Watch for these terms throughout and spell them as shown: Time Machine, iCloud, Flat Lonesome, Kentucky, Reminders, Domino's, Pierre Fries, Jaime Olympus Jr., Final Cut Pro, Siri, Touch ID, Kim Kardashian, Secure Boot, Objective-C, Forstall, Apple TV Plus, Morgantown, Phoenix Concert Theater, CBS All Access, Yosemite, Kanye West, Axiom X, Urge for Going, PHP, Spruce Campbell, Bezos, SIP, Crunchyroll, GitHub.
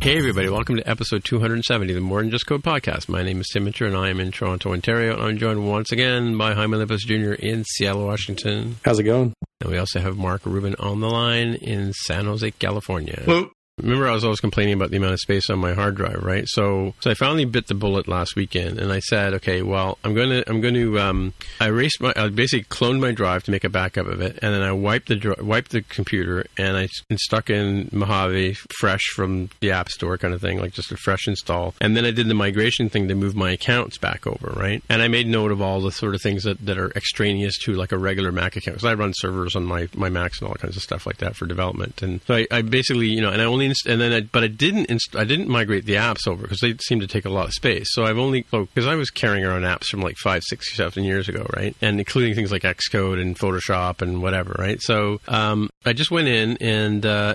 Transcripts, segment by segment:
Hey everybody, welcome to episode 270 of the More Than Just Code podcast. My name is Tim Mitcher and I am in Toronto, Ontario. I'm joined once again by Jaime Olympus Jr. in Seattle, Washington. How's it going? And we also have Mark Rubin on the line in San Jose, California. Hello. Remember, I was always complaining about the amount of space on my hard drive, right? So I finally bit the bullet last weekend, and I said, okay, well, I erased I basically cloned my drive to make a backup of it, and then I wiped the computer, and I stuck in Mojave fresh from the App Store kind of thing, like just a fresh install. And then I did the migration thing to move my accounts back over, right? And I made note of all the sort of things that are extraneous to like a regular Mac account, because I run servers on my Macs and all kinds of stuff like that for development. And so I basically, and I only I didn't migrate the apps over because they seem to take a lot of space. So I've only, because I was carrying around apps from like 5, 6, 7 years ago, right? And including things like Xcode and Photoshop and whatever, right? So I just went in and I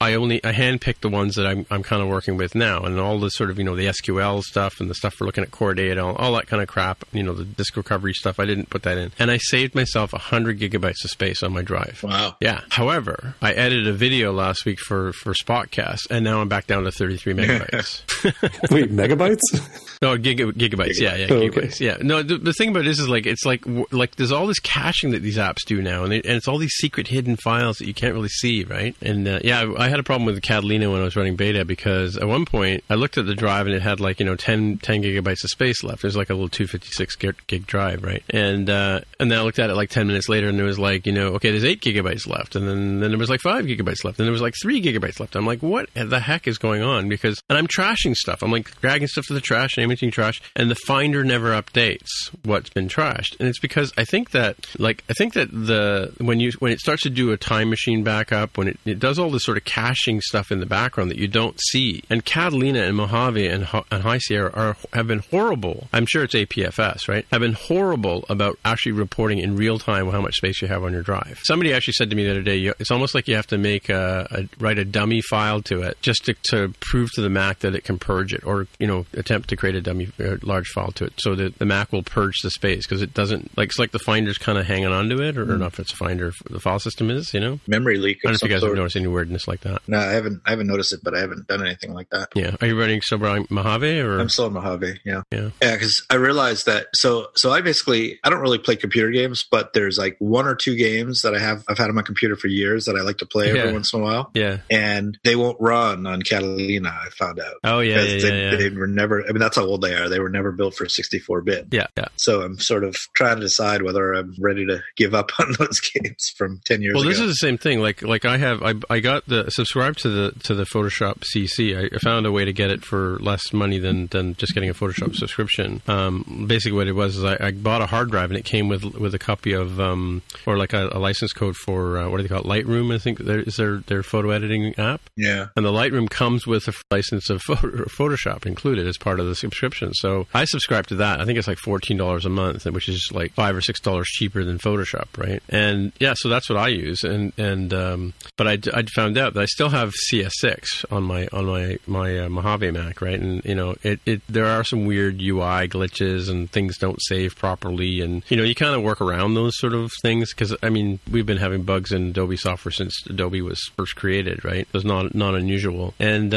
handpicked the ones that I'm kind of working with now, and all the sort of the SQL stuff and the stuff for looking at core data, all that kind of crap, the disk recovery stuff. I didn't put that in, and I saved myself 100 gigabytes of space on my drive. Wow. Yeah. However, I edited a video last week for Spotcast, and now I'm back down to 33 megabytes. Wait, megabytes? No, gigabytes. Yeah, gigabytes. Okay. Yeah. No, the thing about this is it's like there's all this caching that these apps do now, and it's all these secret hidden files that you can't really see, right? And I had a problem with Catalina when I was running beta, because at one point I looked at the drive and it had 10 gigabytes of space left. There's like a little 256 gig drive, right? And then I looked at it 10 minutes later, and there was there's 8 gigabytes left, and then there was 5 gigabytes left, and there was 3 gigabytes left. I'm like, what the heck is going on? And I'm trashing stuff. I'm dragging stuff to the trash and imaging trash, and the Finder never updates what's been trashed. And it's because I think that when it starts to do a Time Machine backup, when it does all this sort of caching stuff in the background that you don't see. And Catalina and Mojave and High Sierra have been horrible. I'm sure it's APFS, right? Have been horrible about actually reporting in real time how much space you have on your drive. Somebody actually said to me the other day, it's almost like you have to make write a dummy file to it just to prove to the Mac that it can purge it, or attempt to create a dummy large file to it so that the Mac will purge the space, because it doesn't it's like the Finder's kind of hanging onto it, or not if it's a Finder, the file system is memory leak. I don't know if you guys have noticed any weirdness like that. No, I haven't noticed it, but I haven't done anything like that. Yeah, are you running still Mojave or? I'm still on Mojave. Yeah. Because I realized that so I basically I don't really play computer games, but there's one or two games that I've had on my computer for years that I like to play every once in a while. Yeah. And they won't run on Catalina, I found out. Oh, yeah. They were never, that's how old they are. They were never built for 64-bit. Yeah. So I'm sort of trying to decide whether I'm ready to give up on those games from 10 years ago. Well, this is the same thing. I got subscribed to the Photoshop CC. I found a way to get it for less money than just getting a Photoshop subscription. Basically what it was is I bought a hard drive, and it came with a copy of, a license code for, what do they call it? Lightroom, I think. Their photo editing app. Yeah. And the Lightroom comes with a license of Photoshop included as part of the subscription. So I subscribe to that. I think it's $14 a month, which is $5 or $6 cheaper than Photoshop, right? And yeah, so that's what I use. But I found out that I still have CS6 on my Mojave Mac, right? And there are some weird UI glitches, and things don't save properly, and you kind of work around those sort of things, because we've been having bugs in Adobe software since Adobe was first created, right? It was not unusual. And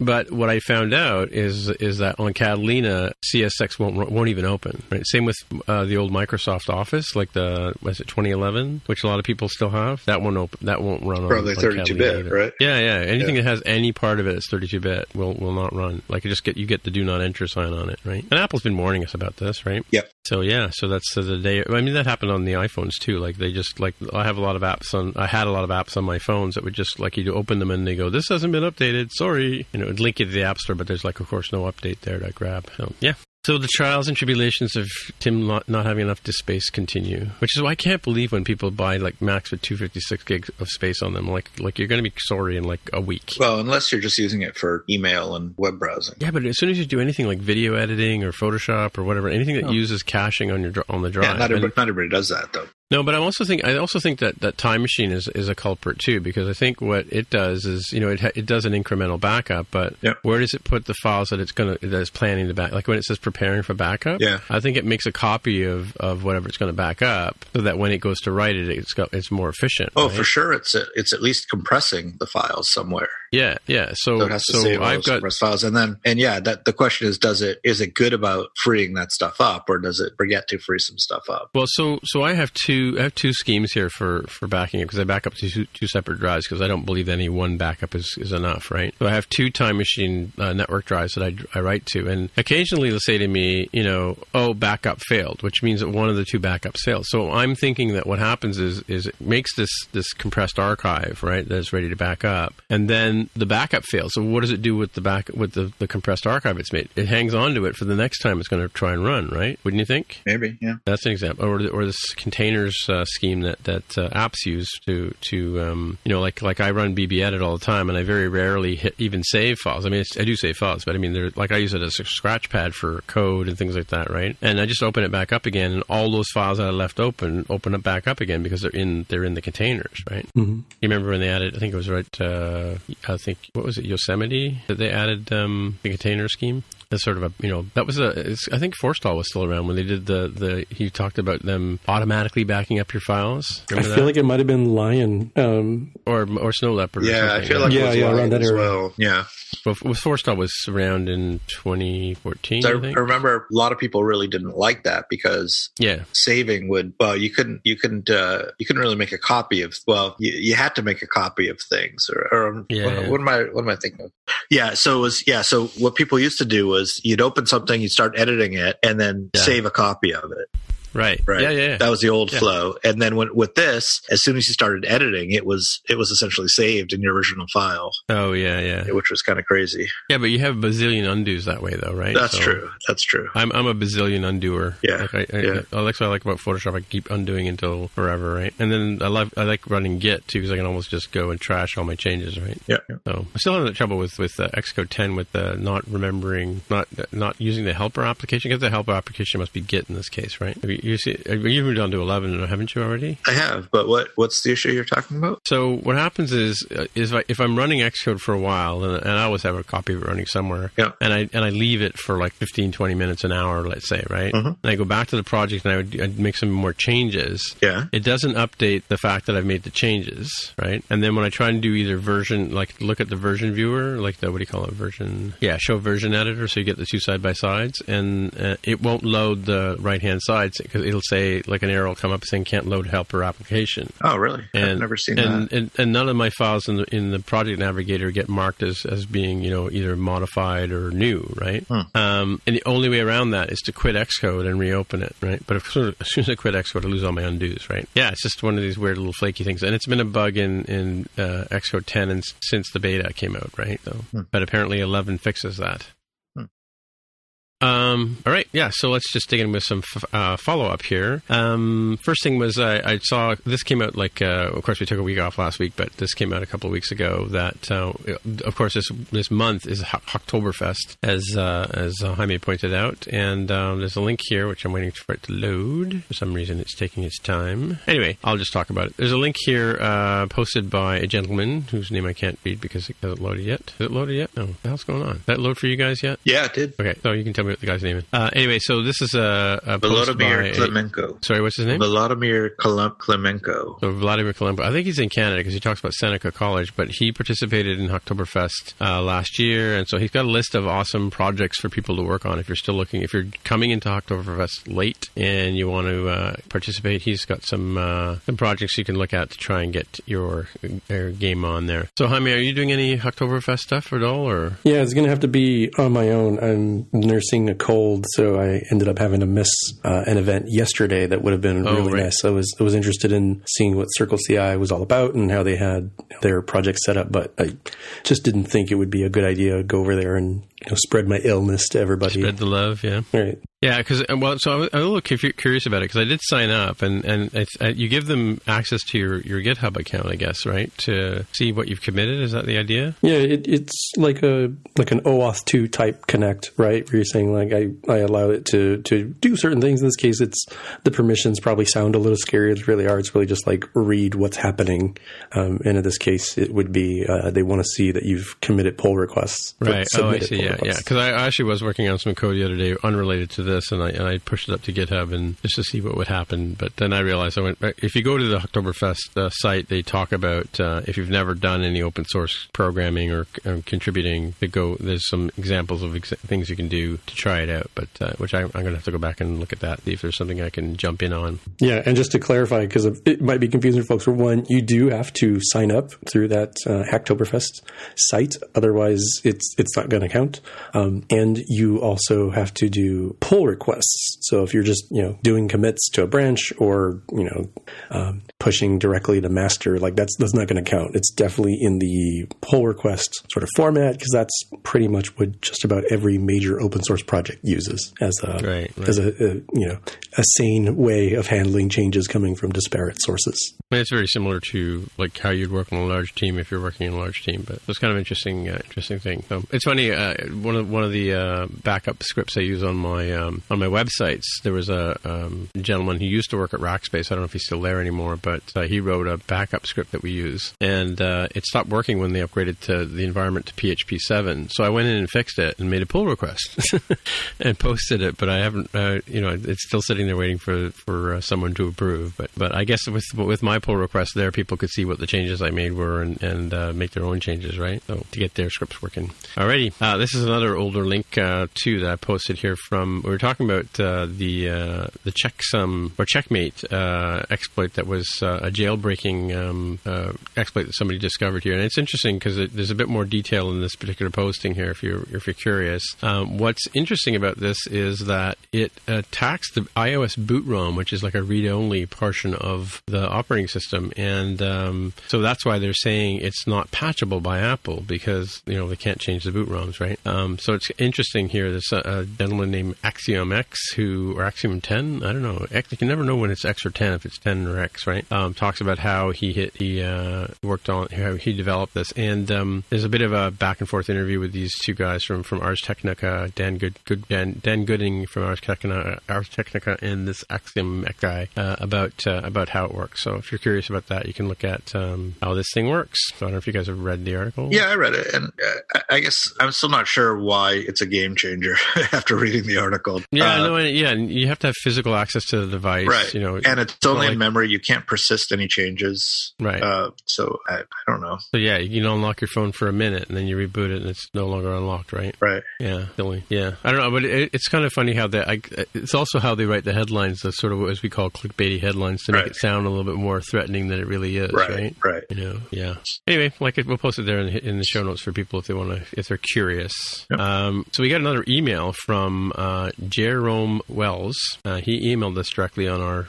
but what I found out is that on Catalina, CSX won't even open. Right? Same with the old Microsoft Office, 2011, which a lot of people still have. That won't open. That won't run. Probably 32-bit, right? Yeah. Anything that has any part of it that's 32-bit will not run. You get the do not enter sign on it, right? And Apple's been warning us about this, right? Yep. So that's the day. That happened on the iPhones too. I have a lot of apps on. I had a lot of apps on my phones that would just you open them and they go, this hasn't been updated. Sorry, it'd link you to the App Store, but there's of course no update there to grab. So yeah. So the trials and tribulations of Tim not having enough disk space continue, which is why I can't believe when people buy Macs with 256 gigs of space on them, you're going to be sorry in a week. Well, unless you're just using it for email and web browsing. Yeah, but as soon as you do anything like video editing or Photoshop or whatever, anything that uses caching on the drive. Yeah, not everybody does that though. No, but I also think that Time Machine is a culprit too, because I think what it does is, you know, it does an incremental backup, but where does it put the files that it's planning to back? Like when it says preparing for backup, I think it makes a copy of whatever it's going to back up, so that when it goes to write it, it's more efficient. Oh, right? For sure, it's at least compressing the files somewhere. Yeah. So it has to save all those compressed files, and the question is, is it good about freeing that stuff up, or does it forget to free some stuff up? Well, so I have two schemes here for backing up, because I back up to two separate drives, because I don't believe that any one backup is enough, right? So I have two Time Machine network drives that I write to, and occasionally they'll say to me, you know, oh, backup failed, which means that one of the two backups failed. So I'm thinking that what happens is it makes this compressed archive, right, that's ready to back up, and then the backup fails. So what does it do with the compressed archive it's made? It hangs on to it for the next time it's going to try and run, right? Wouldn't you think? Maybe, yeah. That's an example, or this container scheme that apps use to you know, like I run BBEdit all the time, and I very rarely even save files. I mean, I do save files, but I mean, like I use it as a scratch pad for code and things like that, right? And I just open it back up again, and all those files that I left open up back up again, because they're in the containers, right? Mm-hmm. You remember when they added? I think it was right. I think, what was it, Yosemite? That they added the container scheme. That's sort of a, you know, that was I think Forstall was still around when they did he talked about them automatically backing up your files. Remember I feel that? Like it might have been Lion. Or Snow Leopard. Yeah, I feel like it was Lion as well. Yeah. Well, Forstall was around in 2014, so I think. I remember a lot of people really didn't like that, because saving would, well, you couldn't really make a copy of, well, you had to make a copy of things what am I thinking of? Yeah. So it was, so what people used to do was, you'd open something, you'd start editing it, and then save a copy of it. Right. Yeah. That was the old flow. And then with this, as soon as you started editing, it was essentially saved in your original file. Oh, yeah. Which was kind of crazy. Yeah, but you have a bazillion undos that way, though, right? That's true. I'm a bazillion undoer. Yeah. That's what I like about Photoshop. I keep undoing until forever, right? And then I like running Git, too, because I can almost just go and trash all my changes, right? Yeah. So I still have that trouble with Xcode 10 with not remembering, not using the helper application, because the helper application must be Git in this case, right? You've moved on to 11, haven't you already? I have, but what's the issue you're talking about? So what happens is if I'm running Xcode for a while, and I always have a copy of it running somewhere, and I leave it for like 15, 20 minutes, an hour, let's say, right? Mm-hmm. And I go back to the project and I'd make some more changes. Yeah. It doesn't update the fact that I've made the changes, right? And then when I try and do either version, like look at the version viewer, like the, what do you call it, version? Yeah, show version editor, so you get the two side-by-sides, and it won't load the right-hand side, because it'll say, like an error will come up saying can't load helper application. Oh, really? I've never seen that. And none of my files in the project navigator get marked as being, you know, either modified or new, right? Hmm. And the only way around that is to quit Xcode and reopen it, right? But as soon as I quit Xcode, I lose all my undos, right? Yeah, it's just one of these weird little flaky things. And it's been a bug in Xcode 10 and since the beta came out, right? So, but apparently 11 fixes that. All right. Yeah. So let's just dig in with some follow up here. First thing was I saw this came out like, of course, we took a week off last week, but this came out a couple of weeks ago that, of course, this month is Hacktoberfest, as Jaime pointed out. And there's a link here, which I'm waiting for it to load. For some reason, it's taking its time. Anyway, I'll just talk about it. There's a link here posted by a gentleman whose name I can't read because it hasn't loaded yet. Is it loaded yet? No. What the hell's going on? Did that load for you guys yet? Yeah, it did. Okay. So you can tell me what the guy's name is. Anyway, so this is a Volodymyr Klymenko. Sorry, what's his name? Volodymyr Klymenko. So Volodymyr Klymenko. I think he's in Canada because he talks about Seneca College, but he participated in Hacktoberfest last year, and so he's got a list of awesome projects for people to work on. If you're still looking, if you're coming into Hacktoberfest late and you want to participate, he's got some projects you can look at to try and get your game on there. So Jaime, are you doing any Hacktoberfest stuff at all? Or? Yeah, it's going to have to be on my own. I'm nursing a cold, so I ended up having to miss an event yesterday that would have been nice. I was interested in seeing what CircleCI was all about and how they had their project set up, but I just didn't think it would be a good idea to go over there and spread my illness to everybody. Spread the love, yeah. All right. Yeah, because, well, so I was a little curious about it, because I did sign up, and you give them access to your GitHub account, I guess, right, to see what you've committed? Is that the idea? Yeah, it's like an OAuth2 type connect, right, where you're saying, like, I allow it to do certain things. In this case, it's the permissions probably sound a little scary. It's really hard. It's really just, like, read what's happening. And in this case, it would be they want to see that you've committed pull requests. Right. Oh, I see. Yeah, requests. Yeah. Because I actually was working on some code the other day unrelated to this, and I pushed it up to GitHub and just to see what would happen. But then I realized if you go to the Hacktoberfest site, they talk about if you've never done any open source programming or contributing, there's some examples of things you can do to try it out, but which I'm going to have to go back and look at that, see if there's something I can jump in on. Yeah, and just to clarify, because it might be confusing for folks, for one, you do have to sign up through that Hacktoberfest site. Otherwise, it's not going to count. And you also have to do pull requests. So if you're just, doing commits to a branch or, pushing directly to master, like that's not going to count. It's definitely in the pull request sort of format, because that's pretty much what just about every major open source project uses as a sane way of handling changes coming from disparate sources. I mean, it's very similar to like how you'd work on a large team if you're working in a large team, but it's kind of interesting thing. So it's funny. One of the backup scripts I use on my websites, there was a gentleman who used to work at Rackspace. I don't know if he's still there anymore, but he wrote a backup script that we use, and it stopped working when they upgraded to the environment to PHP 7. So I went in and fixed it and made a pull request and posted it, but I haven't. It's still sitting there waiting for someone to approve. But I guess with my pull request, there people could see what the changes I made were and make their own changes, right? So to get their scripts working. Alrighty, this is another older link too that I posted here from. We were talking about the checksum or checkmate exploit that was a jailbreaking exploit that somebody discovered here, and it's interesting because there's a bit more detail in this particular posting here. If you're curious, what's interesting about this is that it attacks the iOS boot ROM, which is like a read-only portion of the operating system, and so that's why they're saying it's not patchable by Apple, because they can't change the boot ROMs, right? So it's interesting here. There's a gentleman named Axiom X or Axiom 10. I don't know. X, you can never know when it's X or 10, if it's 10 or X, right? Talks about how he developed this, and there's a bit of a back and forth interview with these two guys from Ars Technica, Dan Gooding from Ars Technica, and this Axiom X guy about how it works. So if you're curious about that, you can look at how this thing works. So I don't know if you guys have read the article. Yeah, I read it, and I guess I'm still not sure why it's a game changer after reading the article. Yeah, and you have to have physical access to the device, right? And it's only in memory. You can't persist any changes, right? So I don't know. So yeah, you can unlock your phone for a minute, and then you reboot it, and it's no longer unlocked, right? Right. Yeah. Silly. Yeah. I don't know, but it's kind of funny how it's also how they write the headlines. The sort of what we call clickbaity headlines to make it sound a little bit more threatening than it really is, right? Right. Yeah. Anyway, we'll post it there in the show notes for people if they want to, if they're curious. Yep. So we got another email from Jerome Wells. He emailed us directly on our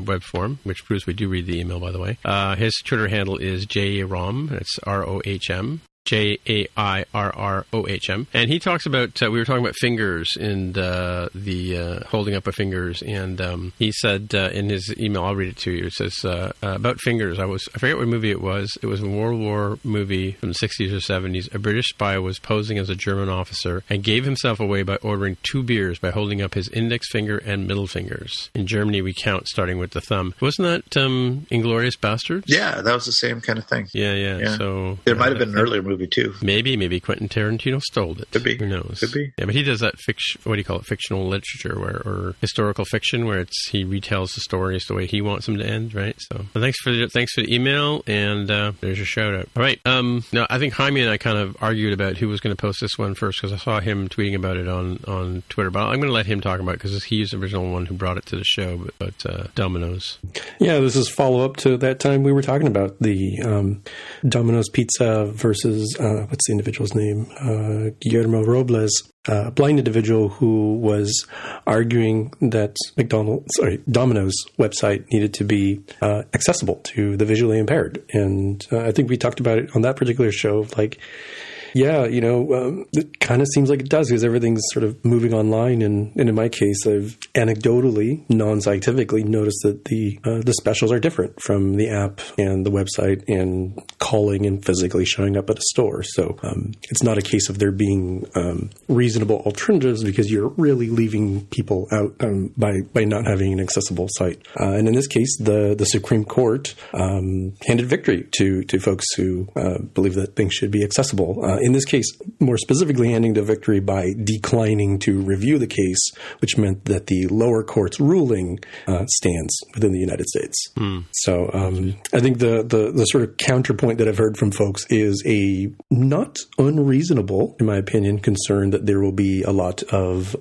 web form, which proves we do read the email, by the way. His Twitter handle is jrohm. It's ROHM. JAIRROHM. And he talks about, we were talking about fingers and the holding up of fingers. And he said in his email, I'll read it to you. It says, about fingers, I forget what movie it was. It was a World War movie from the 60s or 70s. A British spy was posing as a German officer and gave himself away by ordering 2 beers by holding up his index finger and middle fingers. In Germany, we count starting with the thumb. Wasn't that Inglourious Bastards? Yeah, that was the same kind of thing. Yeah. So there might have been an earlier movie. Too. Maybe Quentin Tarantino stole it. Could be. Who knows? Could be. Yeah, but he does that fictional literature or historical fiction where he retells the stories the way he wants them to end, right? So well, thanks for the email, and there's your shout out. All right. Now I think Jaime and I kind of argued about who was going to post this one first, because I saw him tweeting about it on Twitter, but I'm going to let him talk about it because he's the original one who brought it to the show. But Domino's. Yeah, this is follow up to that time we were talking about the Domino's pizza versus. What's the individual's name? Guillermo Robles. A blind individual who was arguing that Domino's website needed to be accessible to the visually impaired. And I think we talked about it on that particular show, like, yeah, you know, it kind of seems like it does because everything's sort of moving online. And in my case, I've anecdotally, non-scientifically noticed that the specials are different from the app and the website and calling and physically showing up at a store. So it's not a case of there being reasonable alternatives because you're really leaving people out by not having an accessible site. And in this case, the Supreme Court handed victory to folks who believe that things should be accessible. In this case, more specifically, handing the victory by declining to review the case, which meant that the lower court's ruling stands within the United States. Mm. So I think the sort of counterpoint that I've heard from folks is a not unreasonable, in my opinion, concern that there will be a lot of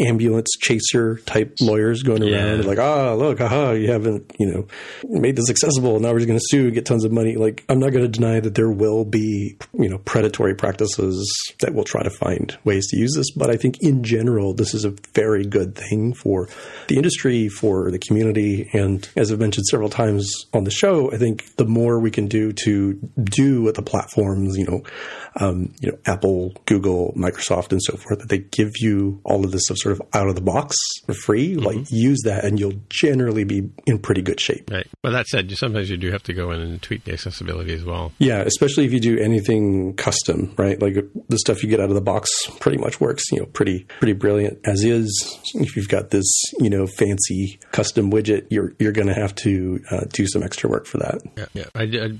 ambulance chaser type lawyers going around like, look, haha, you haven't, you know, made this accessible. Now we're just going to sue and get tons of money. Like, I'm not going to deny that there will be, you know, predatory practices that will try to find ways to use this. But I think in general, this is a very good thing for the industry, for the community. And as I've mentioned several times on the show, I think the more we can do to do with the platforms, you know, Apple, Google, Microsoft, and so forth, that they give you all of this sort of out of the box for free, mm-hmm. like use that and you'll generally be in pretty good shape. Right. Well, that said, sometimes you do have to go in and tweak the accessibility as well. Yeah, especially if you do anything custom, right? Like the stuff you get out of the box pretty much works, you know, pretty brilliant as is. If you've got this, you know, fancy custom widget, you're going to have to do some extra work for that. Yeah.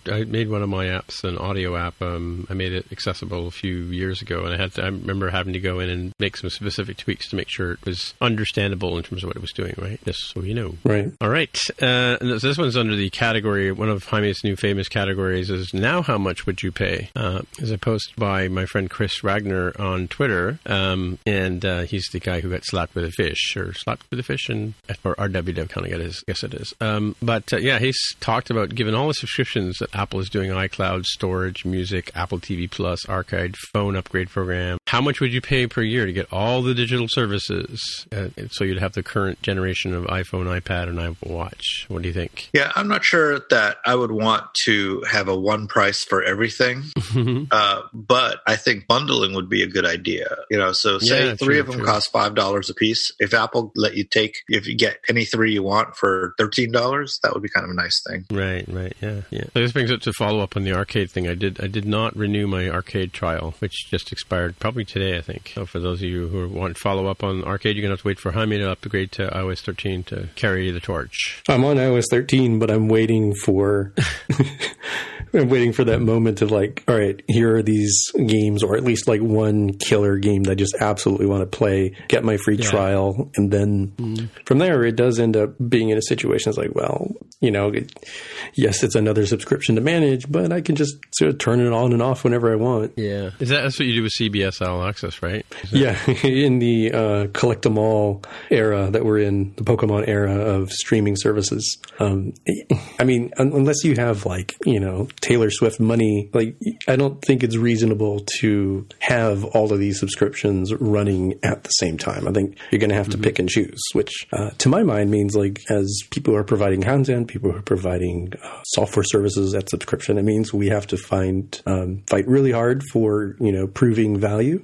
I made one of my apps, an audio app. I made it accessible a few years ago, and I remember having to go in and make some specific tweaks to make sure it was understandable in terms of what it was doing, right? Just so you know. Right. All right. So this one's under the category, one of Jaime's new famous categories is now how much would you pay? There's a post by my friend Chris Ragnar on Twitter, and he's the guy who got slapped with a fish, or RWW kind of got his, guess it is. But he's talked about, given all the subscriptions that Apple is doing, iCloud, storage, music, Apple TV Plus, Arcade, phone upgrade program, how much would you pay per year to get all the digital services? So you'd have the current generation of iPhone, iPad, and Apple Watch. What do you think? Yeah, I'm not sure that I would want to have a one price for everything, but I think bundling would be a good idea. You know, so say three of them cost $5 a piece. If Apple let you if you get any three you want for $13, that would be kind of a nice thing. Right, yeah. So this brings up to follow up on the Arcade thing. I did not renew my Arcade trial, which just expired probably today, I think. So for those of you who want follow up on Arcade, you're gonna have to wait for Jaime to upgrade to iOS 13 to carry the torch. I'm on iOS 13, but I'm waiting for that moment of like, all right, here are these games, or at least like one killer game that I just absolutely want to play, get my free trial. And then from there, it does end up being in a situation that's like, well, you know, yes, it's another subscription to manage, but I can just sort of turn it on and off whenever I want. Yeah. That's what you do with CBS All Access, right? In the collect them all era that we're in, the Pokemon era of streaming services. I mean, unless you have like, you know, Taylor Swift money, like I don't think it's reasonable to have all of these subscriptions running at the same time. I think you're going to have to pick and choose, which to my mind means like as people are providing content, people are providing software services at subscription, it means we have to fight really hard for, you know, proving value.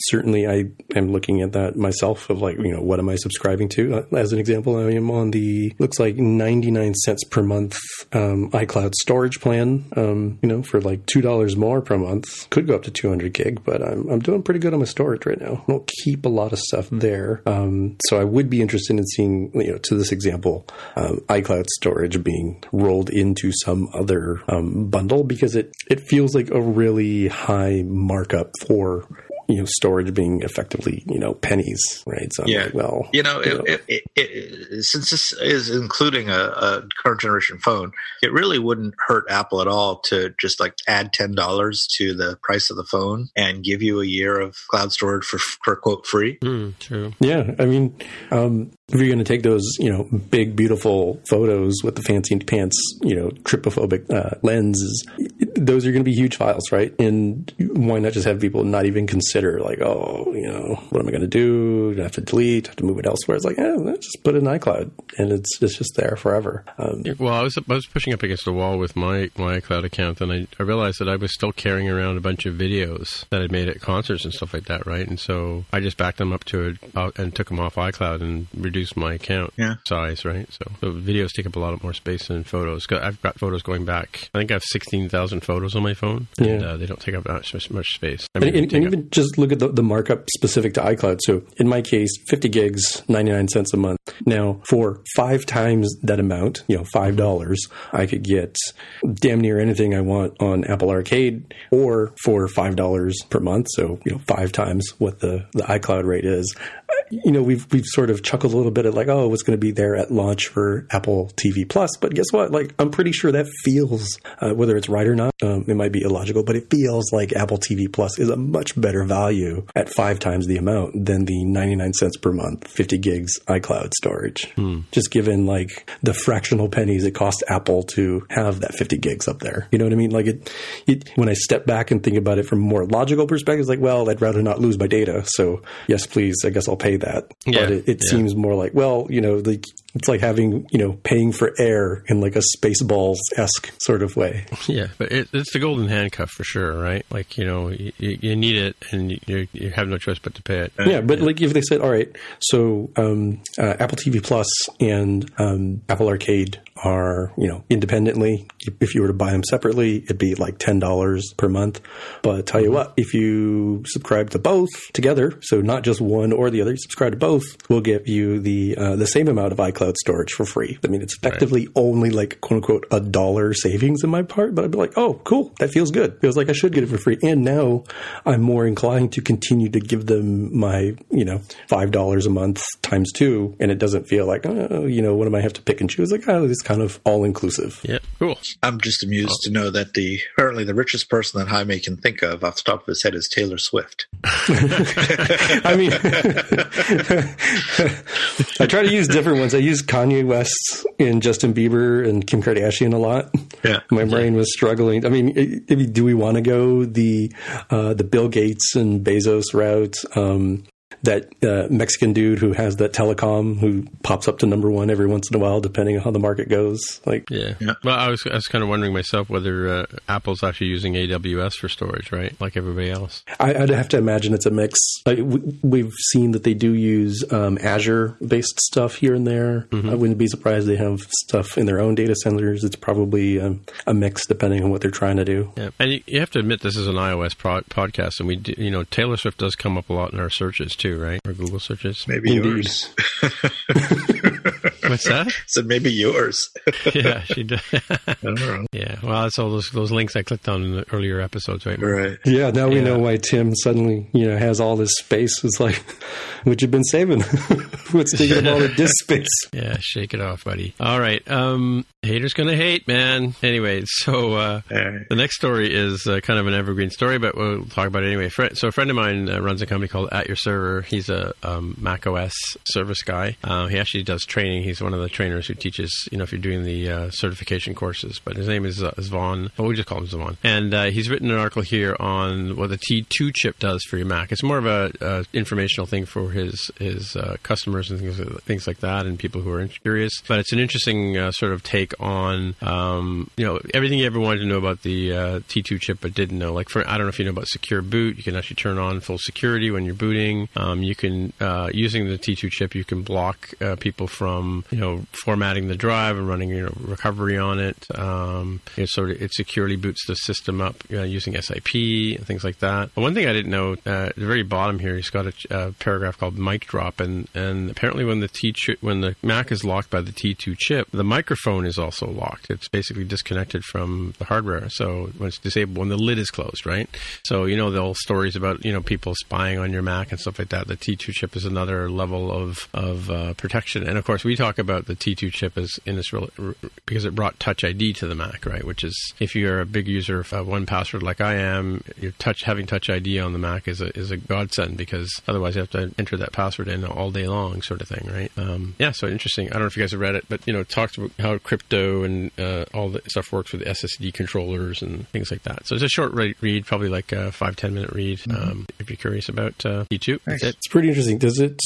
Certainly I am looking at that myself of like, you know, what am I subscribing to? As an example, I am on the, looks like 99 cents per month iCloud storage plan, you know, for like $2 more per month. Could go up to 200 gig, but I'm doing pretty good on my storage right now. I don't keep a lot of stuff there. So I would be interested in seeing, you know, to this example, iCloud storage being rolled into some other bundle, because it feels like a really high markup for, you know, storage being effectively, you know, pennies, right? So yeah. Like, well, you know, it since this is including a current generation phone, it really wouldn't hurt Apple at all to just like add $10 to the price of the phone and give you a year of cloud storage for quote free. True. Yeah, I mean, If you're going to take those, you know, big, beautiful photos with the fancy pants, you know, trypophobic lenses, those are going to be huge files, right? And why not just have people not even consider, like, oh, you know, what am I going to do? Do I have to delete? Do I have to move it elsewhere? It's like, let's just put it in iCloud, and it's just there forever. Well, I was pushing up against the wall with my iCloud account, and I realized that I was still carrying around a bunch of videos that I'd made at concerts and stuff like that, right? And so I just backed them up to it and took them off iCloud and reduced my account size, right? So videos take up a lot more space than photos. I've got photos going back. I think I have 16,000 photos on my phone, and they don't take up that much space. I mean, and even just look at the markup specific to iCloud. So in my case, 50 gigs, 99 cents a month. Now, for 5 times that amount, you know, $5, I could get damn near anything I want on Apple Arcade, or for $5 per month. So, you know, 5 times what the iCloud rate is. You know, we've sort of chuckled a little bit at like, oh, what's going to be there at launch for Apple TV Plus? But guess what? Like, I'm pretty sure that feels, whether it's right or not, it might be illogical, but it feels like Apple TV Plus is a much better value at 5 times the amount than the 99 cents per month, 50 gigs iCloud storage. Just given like the fractional pennies it costs Apple to have that 50 gigs up there. You know what I mean? Like it when I step back and think about it from a more logical perspective, it's like, well, I'd rather not lose my data. So yes, please, I guess I'll pay that. Yeah. But it seems more like, well, you know, it's like having, you know, paying for air in like a Spaceballs-esque sort of way. Yeah, but it's the golden handcuff for sure, right? Like, you know, you need it and you have no choice but to pay it. Yeah, but like if they said, all right, so Apple TV Plus and Apple Arcade are, you know, independently. If you were to buy them separately, it'd be like $10 per month. But tell you what, if you subscribe to both together, so not just one or the other, you subscribe to both, we'll give you the same amount of iCloud storage for free. I mean, it's effectively only like, quote unquote, $1 savings in my part, but I'd be like, oh, cool. That feels good. Feels like I should get it for free. And now I'm more inclined to continue to give them my, you know, $5 a month times 2. And it doesn't feel like, oh, you know, what am I have to pick and choose? Like, oh, this kind of all-inclusive. Yeah, cool. I'm just amused to know that apparently the richest person that Jaime can think of off the top of his head is Taylor Swift. I mean, I try to use different ones. I use Kanye West and Justin Bieber and Kim Kardashian a lot. Yeah. My brain was struggling. I mean, do we want to go the Bill Gates and Bezos route? That Mexican dude who has that telecom who pops up to number 1 every once in a while, depending on how the market goes. Like, yeah. Well, I was kind of wondering myself whether Apple's actually using AWS for storage, right? Like everybody else. I'd have to imagine it's a mix. Like, we've seen that they do use Azure-based stuff here and there. Mm-hmm. I wouldn't be surprised they have stuff in their own data centers. It's probably a mix depending on what they're trying to do. Yeah, and you have to admit this is an iOS podcast, and we, do, you know, Taylor Swift does come up a lot in our searches too. Right? Or Google searches. Maybe yours. What's that? So maybe yours. Yeah, she does. I don't know. Yeah. Well, that's all those links I clicked on in the earlier episodes, right? Right. Yeah, now we know why Tim suddenly, you know, has all this space. It's like, what you've been saving? What's taking up all the disk space? Yeah, shake it off, buddy. All right. Haters gonna hate, man. Anyway, so the next story is kind of an evergreen story, but we'll talk about it anyway. So a friend of mine runs a company called At Your Server. He's a Mac OS service guy. He actually does training. He's one of the trainers who teaches, you know, if you're doing the certification courses. But his name is Zvon. Well, we just call him Zvon. And he's written an article here on what the T2 chip does for your Mac. It's more of a informational thing for his customers and things like that, and people who are curious. But it's an interesting sort of take on, you know, everything you ever wanted to know about the T2 chip but didn't know. Like, I don't know if you know about Secure Boot. You can actually turn on full security when you're booting. You can, using the T2 chip, you can block people from, you know, formatting the drive and running, you know, recovery on it. Sort of, it securely boots the system up using SIP and things like that. But one thing I didn't know, at the very bottom here, he's got a paragraph called mic drop, and apparently when the Mac is locked by the T2 chip, the microphone is also locked. It's basically disconnected from the hardware. So when it's disabled, when the lid is closed, right? So, you know, the old stories about, you know, people spying on your Mac and stuff like that. The T2 chip is another level of protection. And of course, we talk talk about the T2 chip is in this because it brought Touch ID to the Mac, right? Which is, if you're a big user of 1Password like I am, having Touch ID on the Mac is a godsend, because otherwise you have to enter that password in all day long, sort of thing, right? So interesting. I don't know if you guys have read it, but it talks about how crypto and all the stuff works with SSD controllers and things like that. So it's a short read, probably like a 5-10 minute read, if you're curious about T2. Nice. It's pretty interesting. Does it?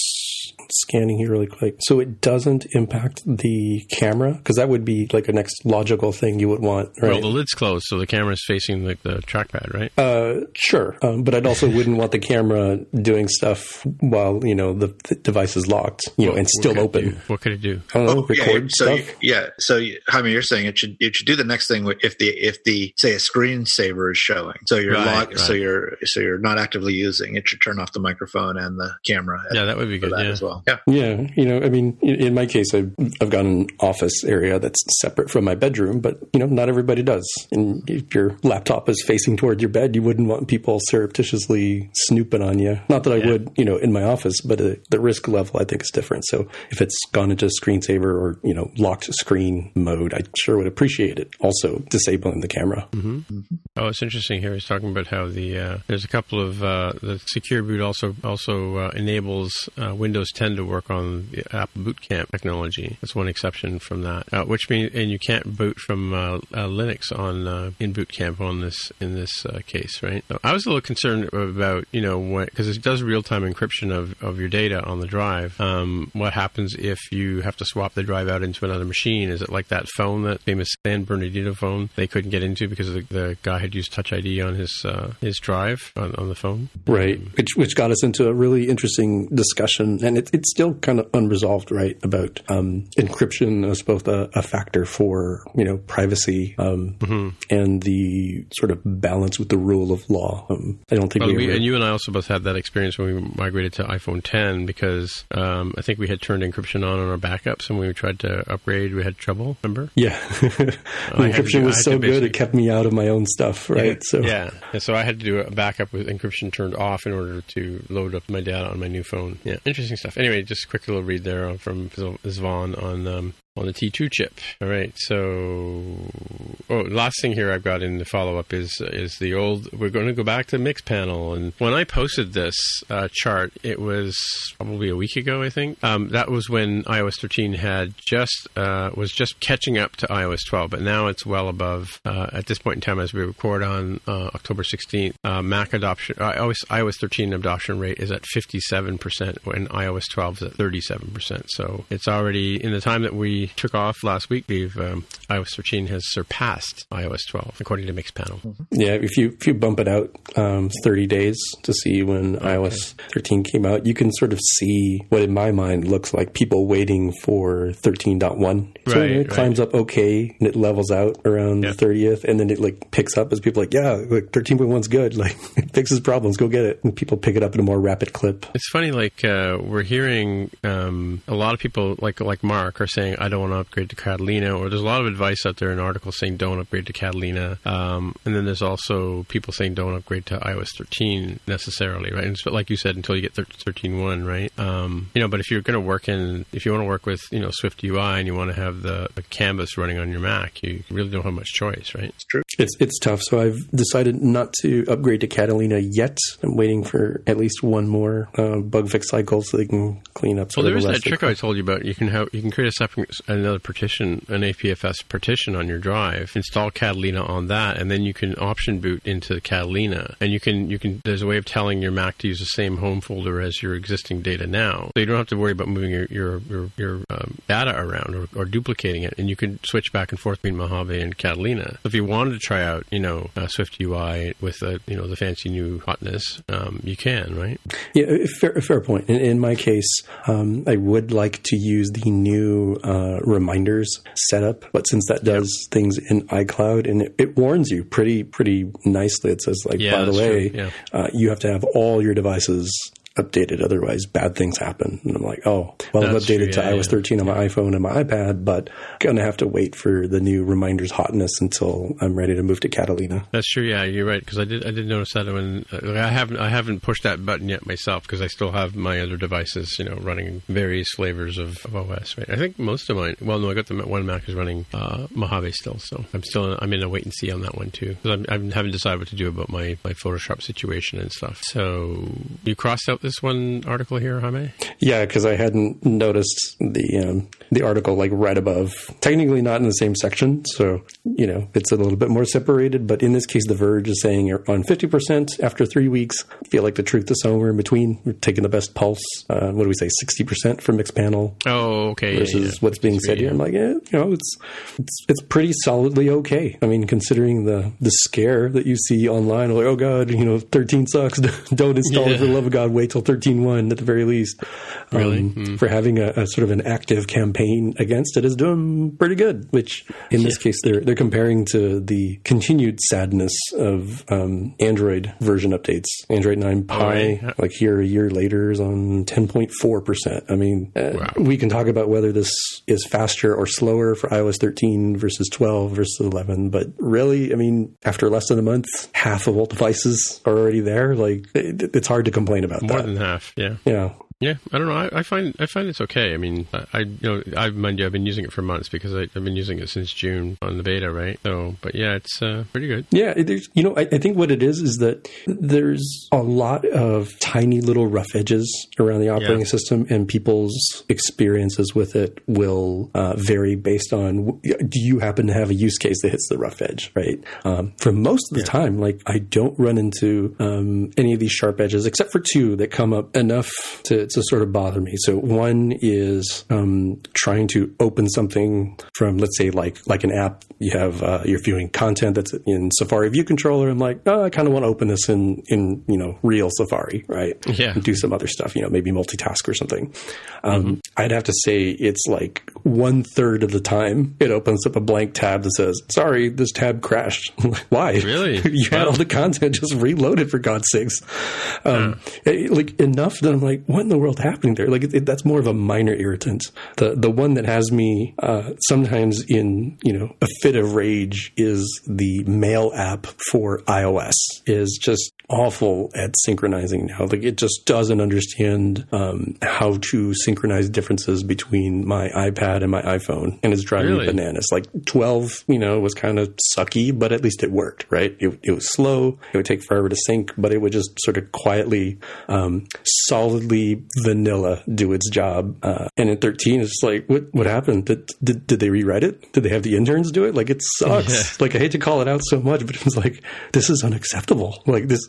Scanning here really quick. So it doesn't impact the camera? Because that would be like a next logical thing you would want, right? Well, the lid's closed, so the camera's facing the trackpad, right? Sure. But I'd also wouldn't want the camera doing stuff while, the device is locked, and still open. What could it do? I don't know, record stuff? So Jaime, you're saying it should do the next thing if the say a screensaver is showing. So you're locked, so you're not actively using. It should turn off the microphone and the camera. Yeah, that would be good. As well. Yeah. In my case, I've got an office area that's separate from my bedroom, but not everybody does. And if your laptop is facing toward your bed, you wouldn't want people surreptitiously snooping on you. Not that I would, in my office, but the risk level I think is different. So if it's gone into screensaver or locked screen mode, I sure would appreciate it. Also disabling the camera. Mm-hmm. Oh, it's interesting here. He's talking about how there's a couple of the Secure Boot also enables Windows 10 to work on the Apple Boot Camp technology. That's one exception from that, which means, and you can't boot from Linux on in Boot Camp in this case, right? So I was a little concerned about because it does real-time encryption of your data on the drive. What happens if you have to swap the drive out into another machine? Is it like that phone, that famous San Bernardino phone they couldn't get into because the guy had used Touch ID on his drive on the phone? Right, which got us into a really interesting discussion. And it's still kind of unresolved, right, about encryption as both a factor for, privacy and the sort of balance with the rule of law. I don't think we ever... And you and I also both had that experience when we migrated to iPhone 10 because I think we had turned encryption on our backups, and when we tried to upgrade, we had trouble, remember? Yeah. Encryption was so good, it kept me out of my own stuff, right? Yeah. And so I had to do a backup with encryption turned off in order to load up my data on my new phone. Yeah, interesting stuff. Anyway, just a quick little read there from Zvon on the T2 chip. All right. So, last thing here I've got in the follow-up is the old, we're going to go back to MixPanel. And when I posted this chart, it was probably a week ago, I think. That was when iOS 13 had was just catching up to iOS 12, but now it's well above, at this point in time, as we record on October 16th, Mac adoption, iOS 13 adoption rate is at 57% when iOS 12 is at 37%. So it's already, in the time that we took off last week, iOS 13 has surpassed iOS 12, according to Mixpanel. Yeah, if you bump it out 30 days to see when iOS 13 came out, you can sort of see what, in my mind, looks like people waiting for 13.1. So it climbs up okay, and it levels out around the 30th, and then it picks up as people like 13.1's good, it fixes problems, go get it. And people pick it up at a more rapid clip. It's funny, we're hearing a lot of people, like Mark, are saying, I don't want to upgrade to Catalina, or there's a lot of advice out there in articles saying don't upgrade to Catalina. And then there's also people saying don't upgrade to iOS 13 necessarily, right? And so, like you said, until you get 13.1, right? But if you're going to if you want to work with, SwiftUI and you want to have the canvas running on your Mac, you really don't have much choice, right? It's true. It's tough. So I've decided not to upgrade to Catalina yet. I'm waiting for at least one more bug fix cycle so they can clean up. Well, there is that trick I told you about. You can create a separate another partition, an APFS partition on your drive, install Catalina on that, and then you can option boot into Catalina. And you can. There's a way of telling your Mac to use the same home folder as your existing data now, so you don't have to worry about moving your data around or duplicating it. And you can switch back and forth between Mojave and Catalina. If you wanted to try out, SwiftUI with the fancy new hotness, you can, right? Yeah, fair point. In my case, I would like to use the new reminders setup, but since that does things in iCloud, and it warns you pretty nicely. It says, by the way, you have to have all your devices updated. Otherwise, bad things happen. And I'm like, oh, well, I've updated to iOS 13 on my iPhone and my iPad, but going to have to wait for the new reminders hotness until I'm ready to move to Catalina. That's true. Yeah, you're right. Because I did notice that when I haven't pushed that button yet myself because I still have my other devices, you know, running various flavors of OS. Right? I think most of mine. Well, no, I got the one Mac is running Mojave still, so I'm in a wait and see on that one too. Because I haven't decided what to do about my Photoshop situation and stuff. So you crossed out this one article here, Jaime? Yeah, because I hadn't noticed the article like right above. Technically not in the same section, so you know it's a little bit more separated. But in this case, The Verge is saying you're on 50% after 3 weeks. Feel like the truth is somewhere in between. We're taking the best pulse. What do we say? 60% for MixPanel. Oh, okay. Versus what's being said here. I'm like, it's pretty solidly okay. I mean, considering the scare that you see online, like, oh god, you know, 13 sucks. Don't install it for the love of God. Wait till 13.1 at the very least. Really, for having a sort of an active campaign against it is doing pretty good. Which in this case, they're comparing to the continued sadness of Android version updates. Android 9 Pie, like here a year later, is on 10.4%. I mean, we can talk about whether this is faster or slower for iOS 13 versus 12 versus 11, but really, I mean, after less than a month, half of all devices are already there. Like, it's hard to complain about that. More than half, yeah. Yeah, I don't know. I find it's okay. I mean, I've been using it for months because I've been using it since June on the beta, right? So, but yeah, it's pretty good. Yeah, I think what it is that there's a lot of tiny little rough edges around the operating system, and people's experiences with it will vary based on do you happen to have a use case that hits the rough edge, right? For most of the time, like I don't run into any of these sharp edges except for two that come up enough to sort of bother me. So one is trying to open something from, let's say, like an app. You have you're viewing content that's in Safari View Controller. I'm like, oh, I kind of want to open this in real Safari, right? Yeah. And do some other stuff, maybe multitask or something. I'd have to say it's like 1/3 of the time it opens up a blank tab that says, "Sorry, this tab crashed." Why? Really? You had all the content, just reloaded for God's sakes. Like enough that I'm like, what in the world happening there? Like that's more of a minor irritant. The one that has me sometimes in a fit of rage is the mail app for iOS is just awful at synchronizing now. Like it just doesn't understand how to synchronize differences between my iPad and my iPhone, and is driving me bananas. Like 12, was kind of sucky, but at least it worked, right? It was slow. It would take forever to sync, but it would just sort of quietly, solidly vanilla do its job. And in 13, it's just like, what happened? Did they rewrite it? Did they have the interns do it? Like, it sucks. Like, I hate to call it out so much, but it was like, this is unacceptable. Like, this...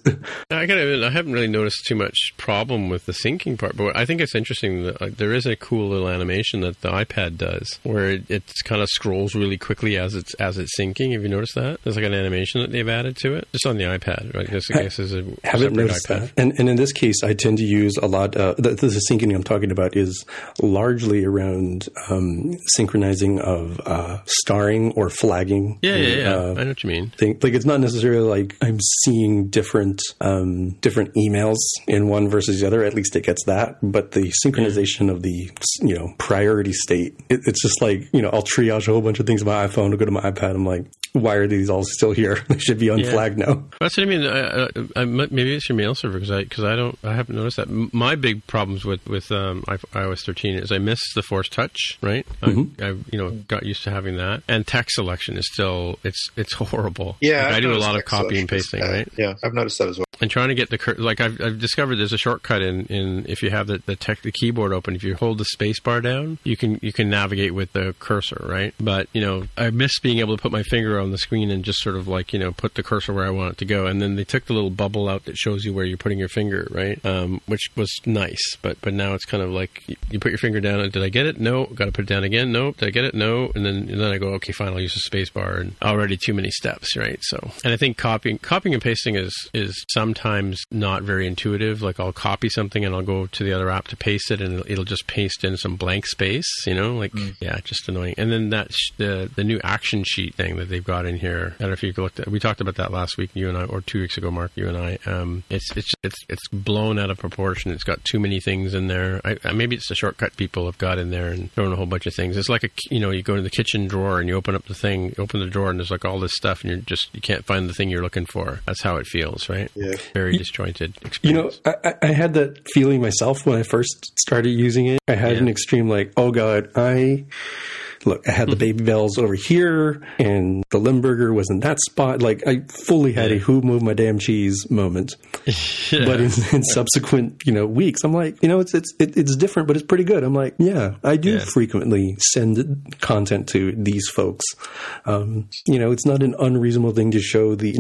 I haven't really noticed too much problem with the syncing part, but I think it's interesting that there is a cool little animation that the iPad does where it kind of scrolls really quickly as it's syncing. Have you noticed that? There's like an animation that they've added to it. Just on the iPad, right? I guess there's a separate iPad. And in this case, I tend to use a lot... the syncing I'm talking about is largely around synchronizing of starring or flagging. I know what you mean. Like it's not necessarily like I'm seeing different emails in one versus the other. At least it gets that. But the synchronization of the priority state, it's just like I'll triage a whole bunch of things on my iPhone to go to my iPad. I'm like, why are these all still here? They should be unflagged now. That's what I mean. Maybe it's your mail server because I haven't noticed that. My big problems with iOS 13 is I miss the Force Touch, right? I got used to having that, and text selection is still it's horrible. Yeah, like I do a lot of copy and pasting, right? Yeah, I've noticed that as well. And trying to get I've discovered there's a shortcut in if you have the keyboard open, if you hold the space bar down, you can navigate with the cursor, right? But I miss being able to put my finger on the screen and just sort of like put the cursor where I want it to go, and then they took the little bubble out that shows you where you're putting your finger, right? Which was nice, but now it's kind of like you put your finger down and did I get it? No, got to put it down again. No, did I get it? No, and then I go, okay, fine, I'll use the space bar, and already too many steps, right? So, and I think copying and pasting is sometimes sometimes not very intuitive. Like I'll copy something and I'll go to the other app to paste it and it'll just paste in some blank space, you know, like, yeah, just annoying. And then that's the new action sheet thing that they've got in here. I don't know if you looked at, we talked about that last week, you and I, or 2 weeks ago, Mark, you and I, it's blown out of proportion. It's got too many things in there. Maybe it's the shortcut people have got in there and thrown a whole bunch of things. It's like, you go to the kitchen drawer and you open up the thing, open the drawer and there's like all this stuff and you can't find the thing you're looking for. That's how it feels, right? Yeah. Very disjointed experience. I had that feeling myself when I first started using it. I had an extreme like, oh God, I had the Baby Bells over here and the Limburger was in that spot. Like I fully had a who moved my damn cheese moment. Yeah. But in subsequent, weeks, I'm like, it's different, but it's pretty good. I'm like, yeah, I do frequently send content to these folks. It's not an unreasonable thing to show the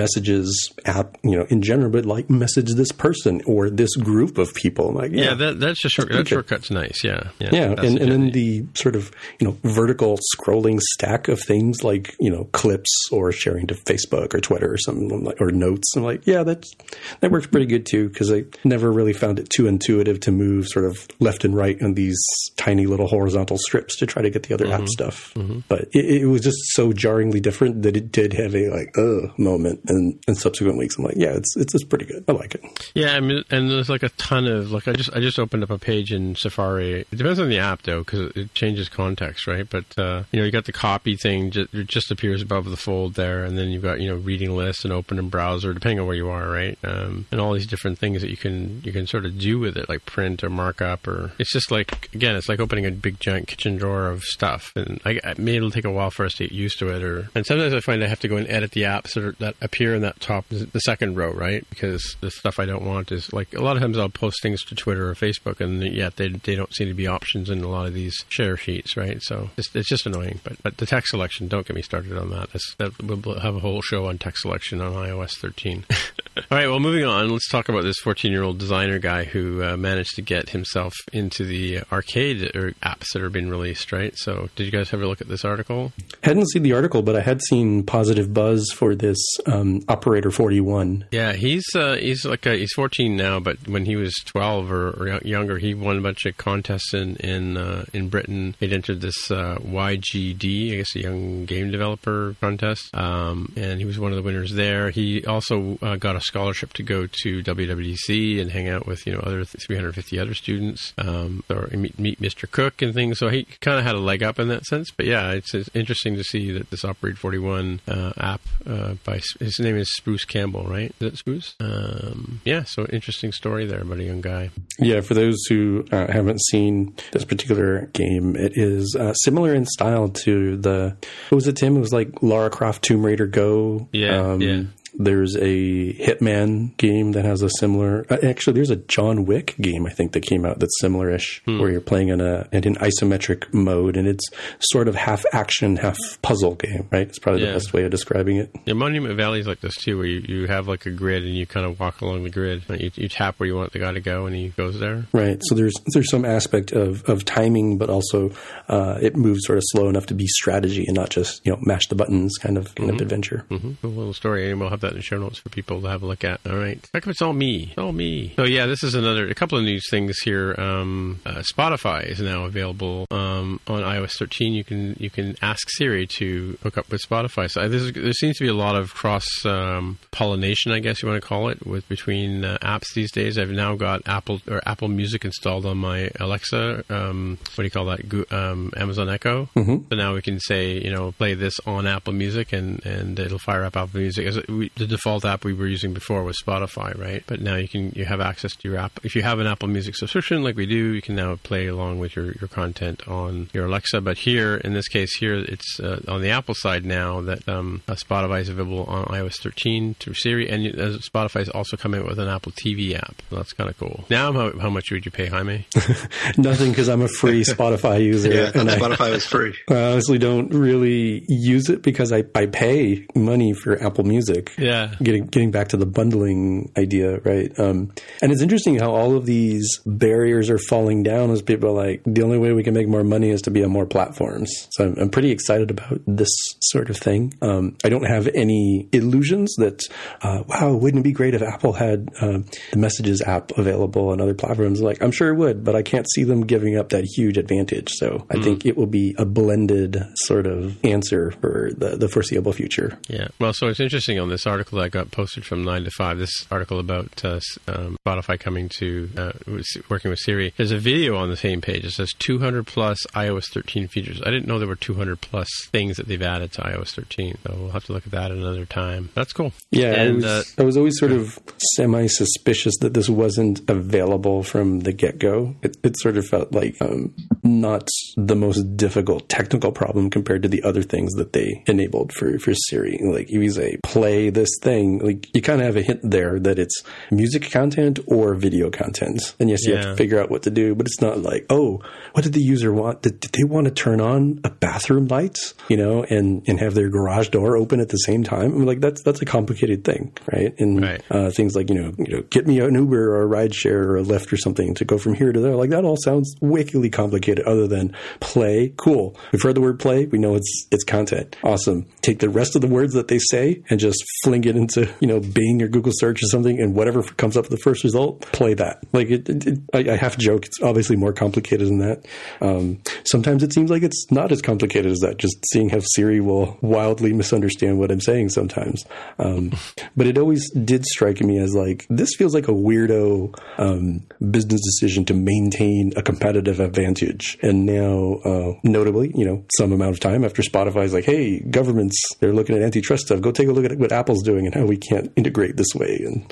messages app, in general, but like message this person or this group of people. I'm like, that's a shortcut. That shortcut's nice. Yeah. Yeah. And then the sort of, vertical scrolling stack of things like, clips or sharing to Facebook or Twitter or something like, or notes. I'm like, yeah, that works pretty good too, because I never really found it too intuitive to move sort of left and right on these tiny little horizontal strips to try to get the other app stuff. Mm-hmm. But it was just so jarringly different that it did have a like, moment. And in subsequent weeks, I'm like, yeah, it's pretty good. I like it. Yeah. I mean, and there's like a ton of, like, I just opened up a page in Safari. It depends on the app though, because it changes context, right? But, you got the copy thing, it just appears above the fold there. And then you've got, reading lists and open in browser, depending on where you are, right? And all these different things that you can sort of do with it, like print or markup, or it's just like, again, it's like opening a big giant kitchen drawer of stuff. And maybe it'll take a while for us to get used to it. And sometimes I find I have to go and edit the apps that appear in that top, the second row, right? Because the stuff I don't want is like, a lot of times I'll post things to Twitter or Facebook and yet they don't seem to be options in a lot of these share sheets, right? So it's just annoying. But the text selection, don't get me started on that. We'll have a whole show on text selection on iOS 13. All right, well, moving on. Let's talk about this 14-year-old designer guy who managed to get himself into the arcade or apps that are being released, right? So did you guys have a look at this article? Hadn't seen the article, but I had seen positive buzz for this Operator 41. Yeah, he's 14 now, but when he was 12 or younger, he won a bunch of contests in Britain. They'd entered this YGD, I guess, a Young Game Developer contest, and he was one of the winners there. He also got a scholarship to go to WWDC and hang out with other 350 other students, or meet Mr. Cook and things. So he kind of had a leg up in that sense. But yeah, it's interesting to see that this Operator 41 app by his name is Spruce Campbell, right? Is that Spruce? So interesting story there about a young guy. Yeah, for those who haven't seen this particular game, it is similar in style to what was it, Tim? It was like Lara Croft Tomb Raider Go. Yeah. There's a Hitman game that has a similar... Actually, there's a John Wick game, I think, that came out that's similar-ish, where you're playing in an isometric mode, and it's sort of half action, half puzzle game, right? It's probably the best way of describing it. Yeah, Monument Valley is like this, too, where you have like a grid, and you kind of walk along the grid. You tap where you want the guy to go, and he goes there. Right. So there's some aspect of timing, but also it moves sort of slow enough to be strategy and not just, mash the buttons kind of adventure. Mm-hmm. Cool little story. And we'll have that in show notes for people to have a look at. All right. How come it's all me? It's all me. So yeah, this is a couple of news things here. Spotify is now available on iOS 13. You can ask Siri to hook up with Spotify. So there seems to be a lot of cross pollination, I guess you want to call it, between apps these days. I've now got Apple Music installed on my Alexa. What do you call that? Amazon Echo. Mm-hmm. So now we can say, play this on Apple Music, and it'll fire up Apple Music. The default app we were using before was Spotify, right? But now you have access to your app. If you have an Apple Music subscription like we do, you can now play along with your content on your Alexa. But here, in this case here, it's on the Apple side now that Spotify is available on iOS 13 through Siri. And Spotify is also coming out with an Apple TV app. So that's kind of cool. Now, how much would you pay, Jaime? Nothing, because I'm a free Spotify user. Yeah, and Spotify was free. I honestly don't really use it because I pay money for Apple Music. Yeah. Getting back to the bundling idea, right? And it's interesting how all of these barriers are falling down as people are like, the only way we can make more money is to be on more platforms. So I'm pretty excited about this sort of thing. I don't have any illusions that, wow, wouldn't it be great if Apple had the Messages app available on other platforms? Like, I'm sure it would, but I can't see them giving up that huge advantage. So I think it will be a blended sort of answer for the foreseeable future. Yeah. Well, so it's interesting on this article that got posted from 9 to 5, this article about Spotify coming to working with Siri. There's a video on the same page. It says 200 plus iOS 13 features. I didn't know there were 200 plus things that they've added to iOS 13. So we'll have to look at that another time. That's cool. Yeah. And I was always sort of semi-suspicious that this wasn't available from the get-go. It sort of felt like not the most difficult technical problem compared to the other things that they enabled for Siri. Like, if you say, play this thing, like, you kind of have a hint there that it's music content or video content. And yes, you have to figure out what to do, but it's not like, oh, what did the user want? Did they want to turn on a bathroom light, you know, and have their garage door open at the same time? I mean, like, that's a complicated thing, right? And things like, you know, get me an Uber or a rideshare or a Lyft or something to go from here to there. Like, that all sounds wickedly complicated other than play. Cool. We've heard the word play. We know it's content. Awesome. Take the rest of the words that they say and just fling it into, you know, Bing or Google search or something, and whatever comes up with the first result, play that. Like, I half joke, it's obviously more complicated than that. Sometimes it seems like it's not as complicated as that, just seeing how Siri will wildly misunderstand what I'm saying sometimes. But it always did strike me as like, this feels like a weirdo business decision to maintain a competitive advantage. And now, notably, you know, some amount of time after Spotify's like, hey, governments, they're looking at antitrust stuff. Go take a look at what Apple's doing and how we can't integrate this way. And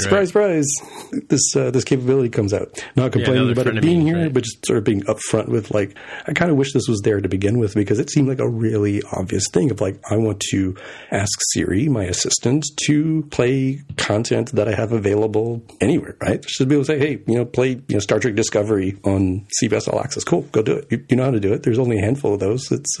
surprise, this capability comes out. Not complaining about it being here, but just sort of being upfront with like, I kind of wish this was there to begin with, because it seemed like a really obvious thing of like, I want to ask Siri, my assistant, to play content that I have available anywhere, right? Should be able to say, hey, you know, play, you know, Star Trek Discovery on CBS All Access. Cool, go do it. You know how to do it. There's only a handful of those. It's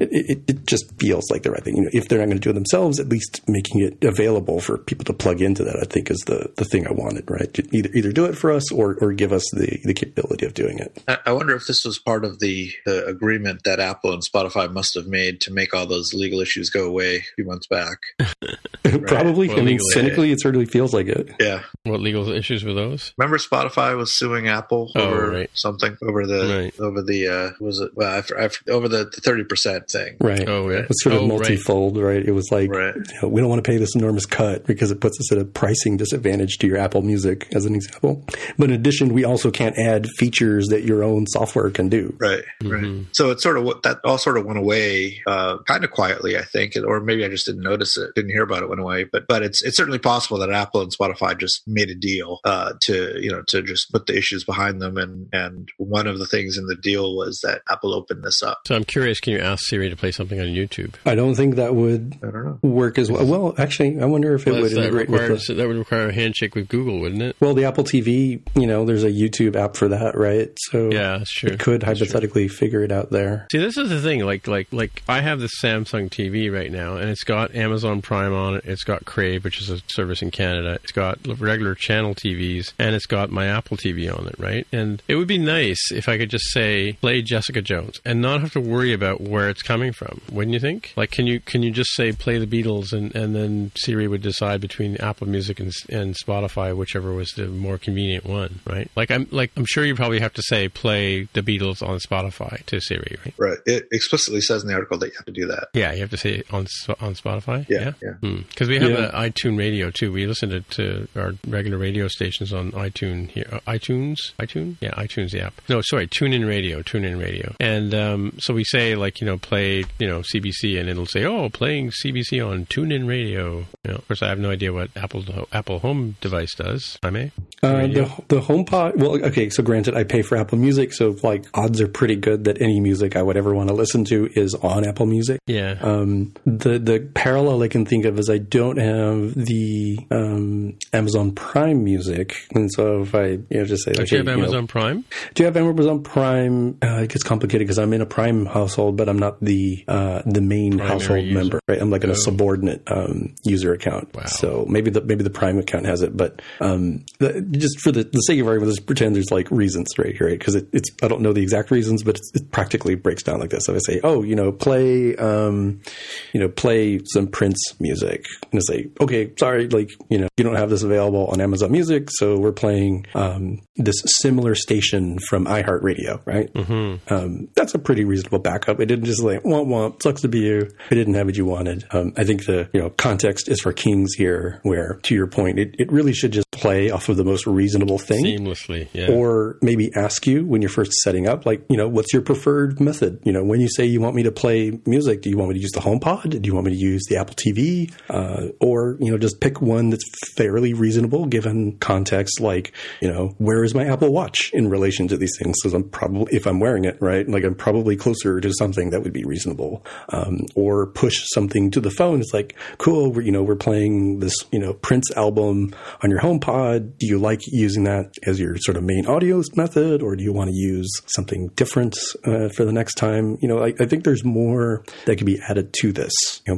it just feels like the right thing. You know, if they're not going to do it themselves, at least making it available for people to plug into that, I think, is the thing I wanted, right? Either do it for us or give us the capability of doing it. I wonder if this was part of the agreement that Apple and Spotify must have made to make all those legal issues go away a few months back. Right? Probably. Well, I mean, cynically, it certainly feels like it. Yeah. What legal issues were those? Remember Spotify was suing Apple over the 30% thing. Right. Oh, yeah. It was sort of multifold, right? It was like, you know, we don't want to pay this enormous cut because it puts us at a pricing disadvantage to your Apple Music, as an example. But in addition, we also can't add features that your own software can do. Right. Mm-hmm. Right. So it's sort of that all sort of went away kind of quietly, I think, or maybe I just didn't notice it, didn't hear about it, went away. But it's certainly possible that Apple and Spotify just made a deal to just put the issues behind them. And one of the things in the deal was that Apple opened this up. So I'm curious, can you ask Siri to play something on YouTube? I don't think that would work as well. Well, actually, I wonder if it would integrate with that would require a handshake with Google, wouldn't it? Well, the Apple TV, you know, there's a YouTube app for that, right? So yeah, sure. It could hypothetically figure it out there. See, this is the thing. Like I have this Samsung TV right now, and it's got Amazon Prime on it. It's got Crave, which is a service in Canada. It's got regular channel TVs, and it's got my Apple TV on it, right? And it would be nice if I could just say, play Jessica Jones, and not have to worry about where it's coming from, wouldn't you think? Like, can you just say, play the Beatles, and then Siri would decide between Apple Music and Spotify, whichever was the more convenient one, right? I'm sure you probably have to say, play the Beatles on Spotify to Siri, right? Right. It explicitly says in the article that you have to do that. Yeah, you have to say it on Spotify? Yeah. Because we have an iTunes radio, too. We listen to our regular radio stations on iTunes here. iTunes? Yeah, iTunes, the app. No, sorry, TuneIn Radio. And so we say, like, you know, play, you know, CBC, and it'll say, oh, playing CBC on TuneIn Radio. You know, of course, I have no idea what Apple Home device does. I may. The HomePod. Well, okay. So granted, I pay for Apple Music, so like odds are pretty good that any music I would ever want to listen to is on Apple Music. Yeah. The parallel I can think of is I don't have the Amazon Prime Music, and so if I just say, like, do you have Amazon Prime? Do you have Amazon Prime? It gets complicated because I'm in a Prime household, but I'm not the main primary household user. Member. Right? I'm like in a subordinate user account. Wow. So maybe the Prime account has it, but just for the sake of argument, let's pretend there's like reasons right here, right? Because it's I don't know the exact reasons, but it practically breaks down like this. So I say, play, play some Prince music, and I say, okay, sorry, like you don't have this available on Amazon Music, so we're playing this similar station from iHeartRadio, right? Mm-hmm. That's a pretty reasonable backup. It didn't just like womp sucks to be you. It didn't have what you wanted. I think the context is for kings here, where to your point, it really should just play off of the most reasonable thing seamlessly, yeah. Or maybe ask you when you're first setting up, like, what's your preferred method? When you say you want me to play music, do you want me to use the HomePod? Do you want me to use the Apple TV? Or, just pick one that's fairly reasonable given context, like, where is my Apple Watch in relation to these things? Because I'm probably, if I'm wearing it, right, like I'm probably closer to something that would be reasonable. Or push something to the phone. It's like, cool, we're playing this, Prince album on your HomePod. Do you like using that as your sort of main audio method, or do you want to use something different for the next time? I think there's more that could be added to this,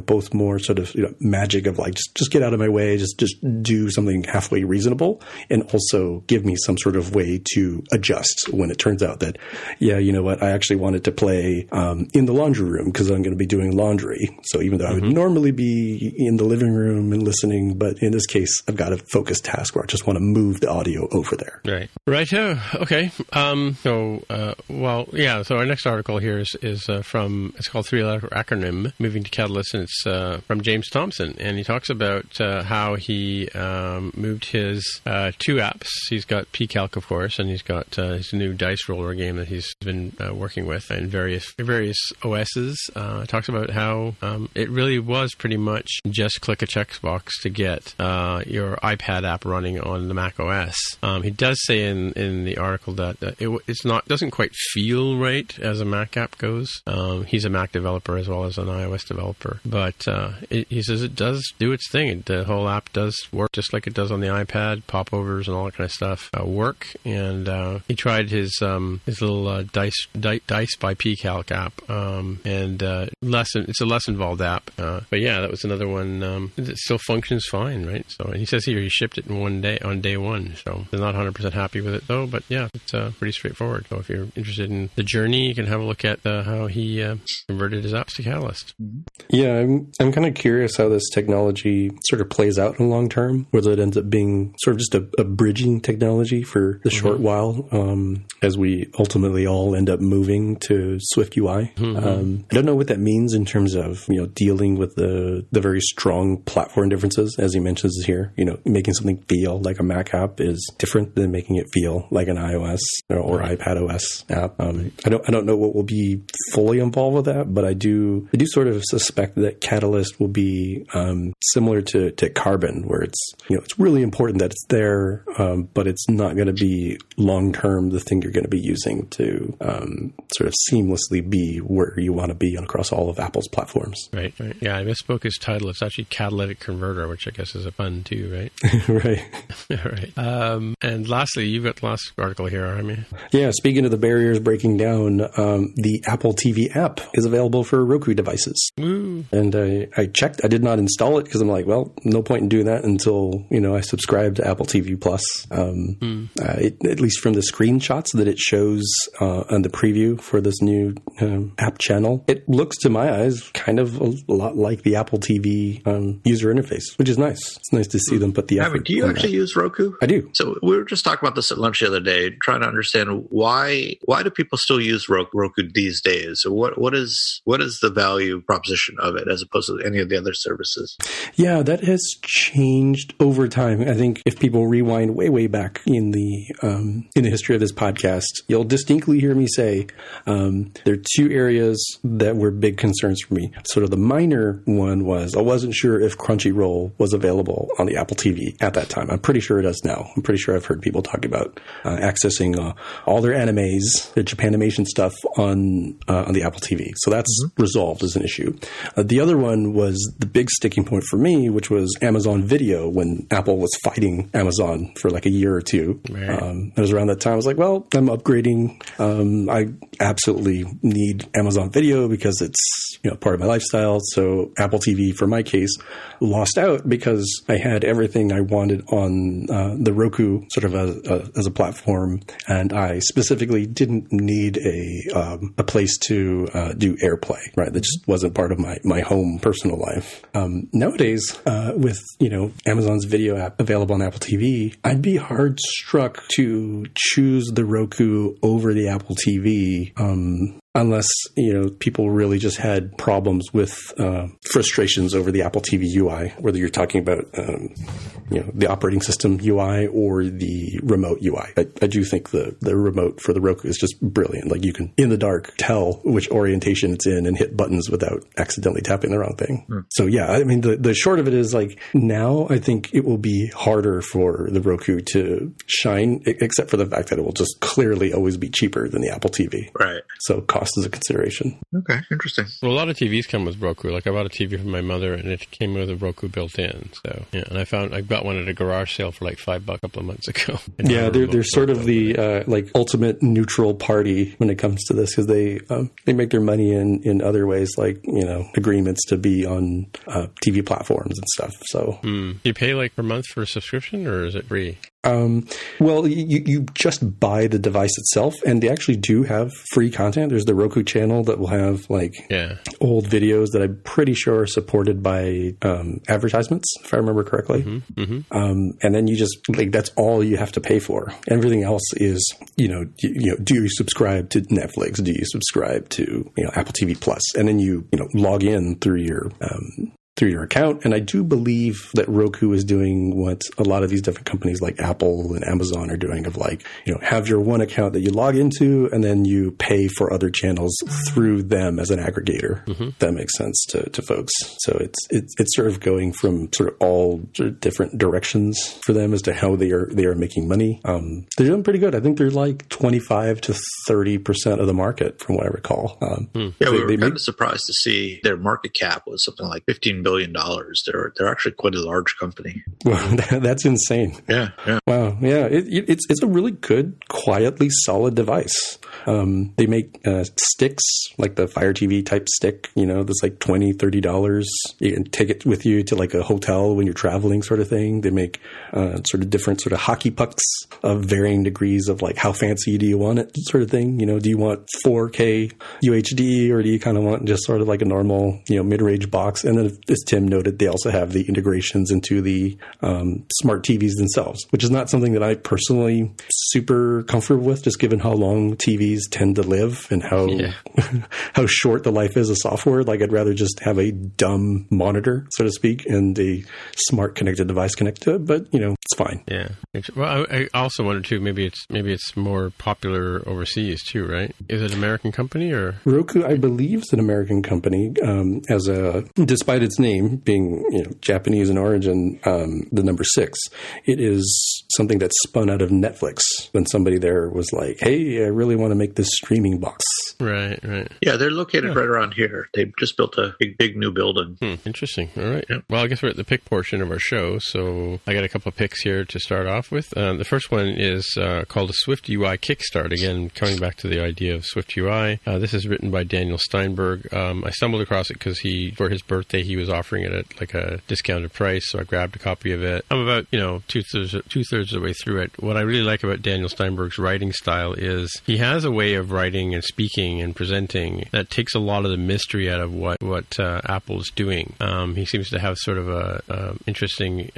both more sort of magic of like, just get out of my way, just do something halfway reasonable, and also give me some sort of way to adjust when it turns out that, yeah, you know what, I actually wanted to play in the laundry room because I'm going to be doing laundry. So even though I would normally be in the living room and listening, but in this case, I've got a focused task where I just want to move the audio over there. Right. Righto. Okay. So our next article here is from, it's called three-letter acronym, Moving to Catalyst, and it's from James Thompson. And he talks about how he moved his two apps. He's got pCalc, of course, and he's got his new dice roller game that he's been working with, and various OSs. It talks about how it really was pretty much just click a checkbox to get your iPad app running on the Mac OS. He does say in the article that it doesn't quite feel right as a Mac app goes. He's a Mac developer as well as an iOS developer, but he says it does do its thing. The whole app does work just like it does on the iPad. Popovers and all that kind of stuff work. And he tried his little dice by pCalc app, it's a less involved app. But yeah, that was another one. It still functions fine, right? So, and he says here he shipped it in on day one. So they're not 100% happy with it though, but yeah, it's pretty straightforward. So if you're interested in the journey, you can have a look at how he converted his apps to Catalyst. Yeah, I'm kind of curious how this technology sort of plays out in the long term, whether it ends up being sort of just a bridging technology for the short while as we ultimately all end up moving to SwiftUI. Mm-hmm. I don't know what that means in terms of, dealing with the very strong platform differences, as he mentions here. Making something feel like a Mac app is different than making it feel like an iOS or iPad OS app. I don't know what will be fully involved with that, but I do sort of suspect that Catalyst will be similar to Carbon, where it's it's really important that it's there, but it's not going to be long term the thing you're going to be using to sort of seamlessly be where you want to be across all of Apple's platforms. Right. Yeah, I misspoke his title. It's actually catalytic converter, which I guess is a pun too, right? Right. All right. And lastly, you've got the last article here, Jaime. Yeah, speaking of the barriers breaking down, the Apple TV app is available for Roku devices. Woo. And I checked. I did not install it because I'm like, well, no point in doing that until, I subscribe to Apple TV Plus. At least from the screenshots that it shows on the preview for this new app channel, it looks to my eyes kind of a lot like the Apple TV user interface, which is nice. It's nice to see them put the effort. Do you actually use Roku? I do. So we were just talking about this at lunch the other day, trying to understand why do people still use Roku these days? So what is the value proposition of it as opposed to any of the other services? Yeah, that has changed over time. I think if people rewind way back in the history of this podcast, you'll distinctly hear me say there are two areas that were big concerns for me. Sort of the minor one was I wasn't sure if Crunchyroll was available on the Apple TV at that time. I'm pretty sure it does now. I'm pretty sure I've heard people talk about accessing all their animes, their Japanimation stuff on the Apple TV. So that's resolved as an issue. The other one was the big sticking point for me, which was Amazon Video, when Apple was fighting Amazon for like a year or two. Right. It was around that time. I was like, well, I'm upgrading. I absolutely need Amazon Video because it's, you know, part of my lifestyle. So Apple TV, for my case, lost out because I had everything I wanted on the Roku sort of as a platform, and I specifically didn't need a place to do AirPlay. Right, that just wasn't part of my home personal life. Nowadays, with Amazon's video app available on Apple TV, I'd be hard struck to choose the Roku over the Apple TV. Unless, people really just had problems with frustrations over the Apple TV UI, whether you're talking about, the operating system UI or the remote UI. I do think the remote for the Roku is just brilliant. Like, you can, in the dark, tell which orientation it's in and hit buttons without accidentally tapping the wrong thing. Mm. So, yeah, I mean, the short of it is, like, now I think it will be harder for the Roku to shine, except for the fact that it will just clearly always be cheaper than the Apple TV. Right. So cost is a consideration. Okay, interesting. Well, a lot of TVs come with Roku. Like, I bought a TV from my mother, and it came with a Roku built in. So, yeah, and I got one at a garage sale for like $5 a couple of months ago. Yeah, they're sort of the ultimate neutral party when it comes to this, because they make their money in other ways, like agreements to be on TV platforms and stuff. So, do you pay like per month for a subscription, or is it free? Well, you just buy the device itself, and they actually do have free content. There's the Roku channel that will have old videos that I'm pretty sure are supported by advertisements, if I remember correctly. Mm-hmm. Mm-hmm. And then you just that's all you have to pay for. Everything else is do you subscribe to Netflix? Do you subscribe to Apple TV Plus? And then you log in through your through your account. And I do believe that Roku is doing what a lot of these different companies like Apple and Amazon are doing, of have your one account that you log into, and then you pay for other channels through them as an aggregator. Mm-hmm. That makes sense to folks. So it's sort of going from sort of all different directions for them as to how they are making money. They're doing pretty good. I think they're like 25 to 30% of the market from what I recall. Yeah, we were kind of surprised to see their market cap was something like $15 billion. They're actually quite a large company. Well, that's insane. Yeah. Wow. Yeah. It's a really good, quietly solid device. They make sticks, like the Fire TV type stick, that's like $20, $30. You can take it with you to like a hotel when you're traveling, sort of thing. They make sort of different sort of hockey pucks of varying degrees of like how fancy do you want it, sort of thing. Do you want 4K UHD, or do you kind of want just sort of like a normal, mid-range box? And then, as Tim noted, they also have the integrations into the smart TVs themselves, which is not something that I personally super comfortable with, just given how long TVs tend to live and how short the life is of software. Like, I'd rather just have a dumb monitor, so to speak, and a smart connected device connected to it. But it's fine. Yeah. Well, I also wonder too. Maybe it's more popular overseas too, right? Is it an American company or Roku? I believe is an American company. Despite its name being Japanese in origin, the number 6, it is something that spun out of Netflix when somebody there was like, hey, I really want to make this streaming box. Right. Yeah, they're located right around here. They've just built a big new building. Interesting. All right. Yeah. Well, I guess we're at the pick portion of our show, so I got a couple of picks here to start off with. The first one is called a SwiftUI Kickstart. Again, coming back to the idea of SwiftUI. This is written by Daniel Steinberg. I stumbled across it because for his birthday, he was offering it at like a discounted price, so I grabbed a copy of it. I'm about two-thirds of the way through it. What I really like about Daniel Steinberg's writing style is he has a way of writing and speaking and presenting that takes a lot of the mystery out of what Apple's doing. He seems to have sort of a interesting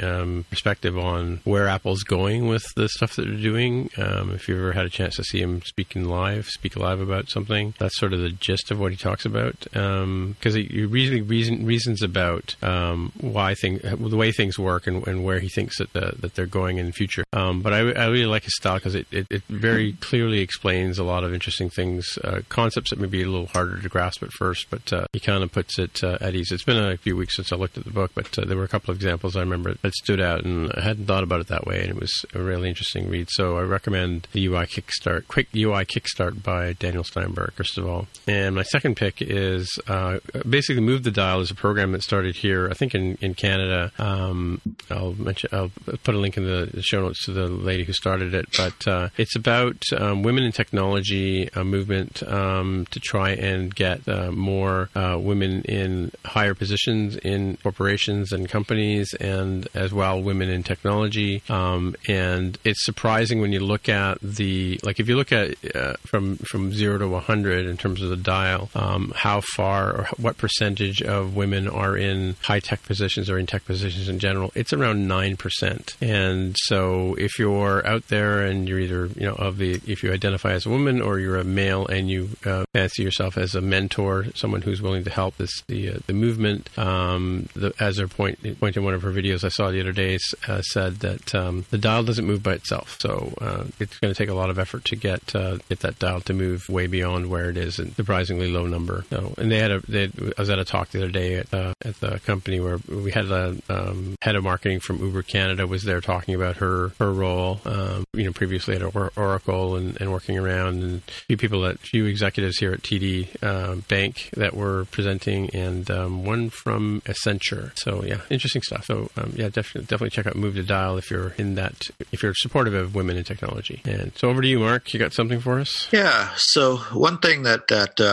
perspective on where Apple's going with the stuff that they're doing. If you've ever had a chance to see him speak live about something, that's sort of the gist of what he talks about. Because he reasons about about the way things work and where he thinks that they're going in the future. But I really like his style because it very clearly explains a lot of interesting things, concepts that may be a little harder to grasp at first, but he kind of puts it at ease. It's been a few weeks since I looked at the book, but there were a couple of examples I remember that stood out, and I hadn't thought about it that way, and it was a really interesting read. So I recommend the Quick UI Kickstart by Daniel Steinberg, first of all. And my second pick is basically Move the Dial is a program that started here, I think in Canada. I'll put a link in the show notes to the lady who started it, but it's about women in technology, a movement to try and get more women in higher positions in corporations and companies, and as well women in technology. And it's surprising when you look at if you look at from 0 to 100 in terms of the dial, how far or what percentage of women are in high tech positions or in tech positions in general, it's around 9%. And so if you're out there and you're either, if you identify as a woman or you're a male and you fancy yourself as a mentor, someone who's willing to help this, the movement, as her point in one of her videos I saw the other day said that the dial doesn't move by itself. So it's going to take a lot of effort to get that dial to move way beyond where it is, and surprisingly low number. So, and I was at a talk the other day at the company where we had a head of marketing from Uber Canada was there talking about her role, previously at Oracle and working around, and a few executives here at TD Bank that were presenting, and one from Accenture. So yeah, interesting stuff. So definitely check out Move the Dial if you're supportive of women in technology. And so over to you, Mark. You got something for us? Yeah. So one thing that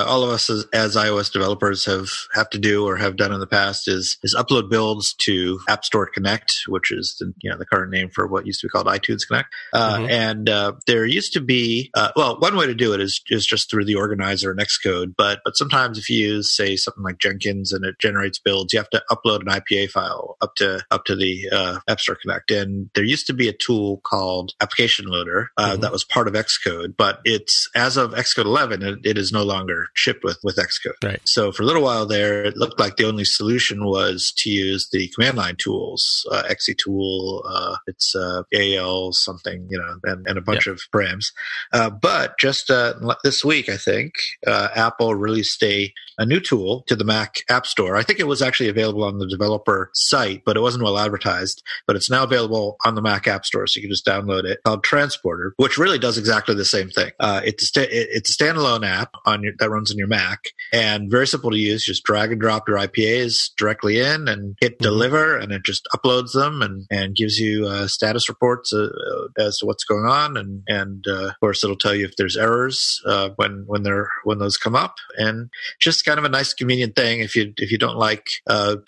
all of us as iOS developers have to do or have done in the past is upload builds to App Store Connect, which is the current name for what used to be called iTunes Connect. And there used to be one way to do it is just through the organizer in Xcode, but sometimes if you use say something like Jenkins and it generates builds, you have to upload an IPA file up to the App Store Connect. And there used to be a tool called Application Loader that was part of Xcode, but it's as of Xcode 11, it is no longer shipped with Xcode. Right. So for a little while there, it looked like the only solution was to use the command line tools, XCTool, it's AL something, and a bunch of params. But just this week, I think, Apple released a new tool to the Mac App Store. I think it was actually available on the developer site, but it wasn't well advertised. But it's now available on the Mac App Store, so you can just download it, called Transporter, which really does exactly the same thing. It's a standalone app that runs on your Mac, and very simple to use. Just drag and drop your IPAs directly in and hit deliver, and it just uploads them and gives you status reports as to what's going on, and of course it'll tell you if there's errors when those come up, and just kind of a nice convenient thing if you don't like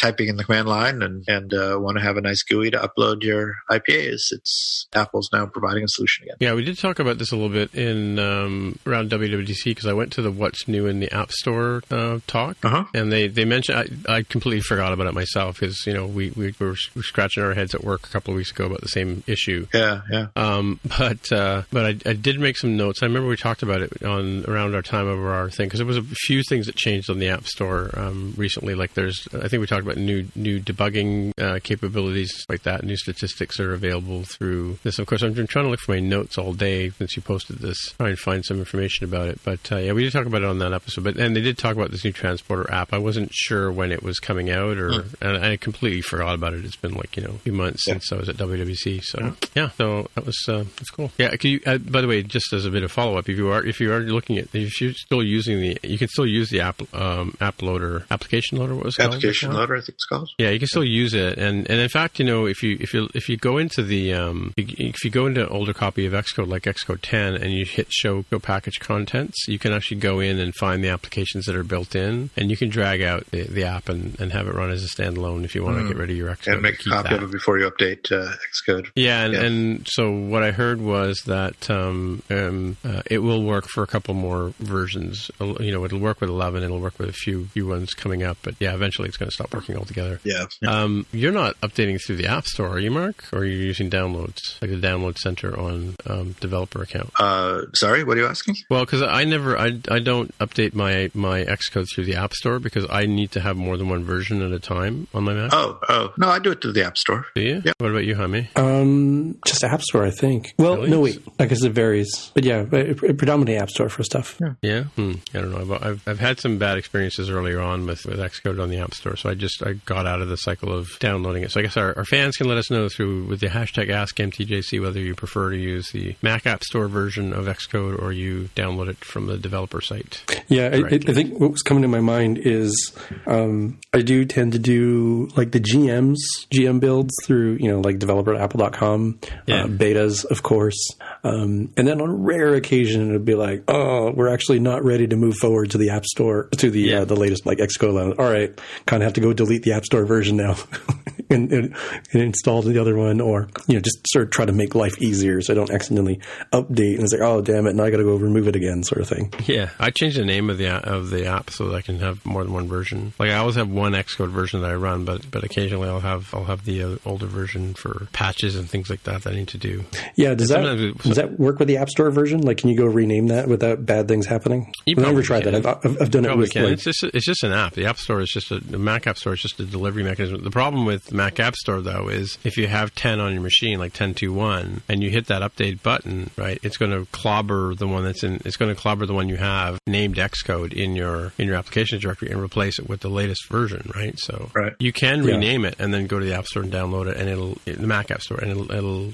typing in the command line and want to have a nice GUI to upload your IPAs. Apple's now providing a solution again. Yeah, we did talk about this a little bit in around WWDC because I went to the What's New in the App Store talk, and they mentioned I completely forgot about it myself because we were scratching our heads at work a couple of weeks ago about the same issue. Yeah. But I did make some notes. I remember we talked about it around our time over our thing because there was a few things that changed on the App Store recently. Like I think we talked about new debugging capabilities like that. New statistics are available through this. Of course, I've been trying to look for my notes all day since you posted this, try and find some information about it. But yeah, we did talk about it on that episode. And they did talk about this new Transporter app. I wasn't sure when it was coming out, and I completely forgot about it. It's been like a few months since I was at WWDC. So so that was that's cool. Yeah. By the way, just as a bit of follow up, if you are looking at you can still use the app application loader. What was it called? Application loader, I think it's called. Yeah, you can still use it, and in fact, if you go into the if you go into an older copy of Xcode, like Xcode 10, and you hit Show Package Contents, you can actually go in and find the applications that are built in, and you can drag out the app and have it run as a standalone if you want to get rid of your Xcode. And make a copy of it before you update Xcode. Yeah, and so what I heard was that it will work for a couple more versions. It'll work with 11, it'll work with a few ones coming up, but yeah, eventually it's going to stop working altogether. Yeah. You're not updating through the App Store, are you, Mark? Or are you using downloads, like the download center on developer account? Sorry, what are you asking? Well, because I don't update my Xcode through the App Store because I need to have more than one version at a time on my Mac? No, I do it through the App Store. Do you? Yep. What about you, Jaime? Just App Store, I think. Well, really? No, wait. I guess it varies. But yeah, predominantly App Store for stuff. Yeah? Yeah? I don't know. I've had some bad experiences earlier on with Xcode on the App Store, so I got out of the cycle of downloading it. So I guess our fans can let us know with the hashtag AskMTJC whether you prefer to use the Mac App Store version of Xcode or you download it from the developer site. Yeah, I think what was coming to my mind is I do tend to do like the GM builds through, like developer@apple.com, betas, of course. And then on a rare occasion, it'd be like, oh, we're actually not ready to move forward to the App Store, to the latest like Xcode level. All right, kind of have to go delete the App Store version now and install the other one, or, just sort of try to make life easier so I don't accidentally update and it's like, oh, damn it, now I got to go remove it again sort of thing. Yeah, I changed the name of the app so that I can have more than one version. Like I always have one Xcode version that I run, but occasionally I'll have the older version for patches and things like that I need to do. Yeah, does that work with the App Store version? Like, can you go rename that without bad things happening? I've never tried that. I've done it with. Like, it's just an app. The App Store is just the Mac App Store is just a delivery mechanism. The problem with the Mac App Store though is if you have 10 on your machine, like 10.2.1, and you hit that update button, right? It's going to clobber the one it's going to clobber the one you have named Xcode in your applications directory and replace it with the latest version, right? So you can rename it and then go to the App Store and download it, and the Mac App Store, and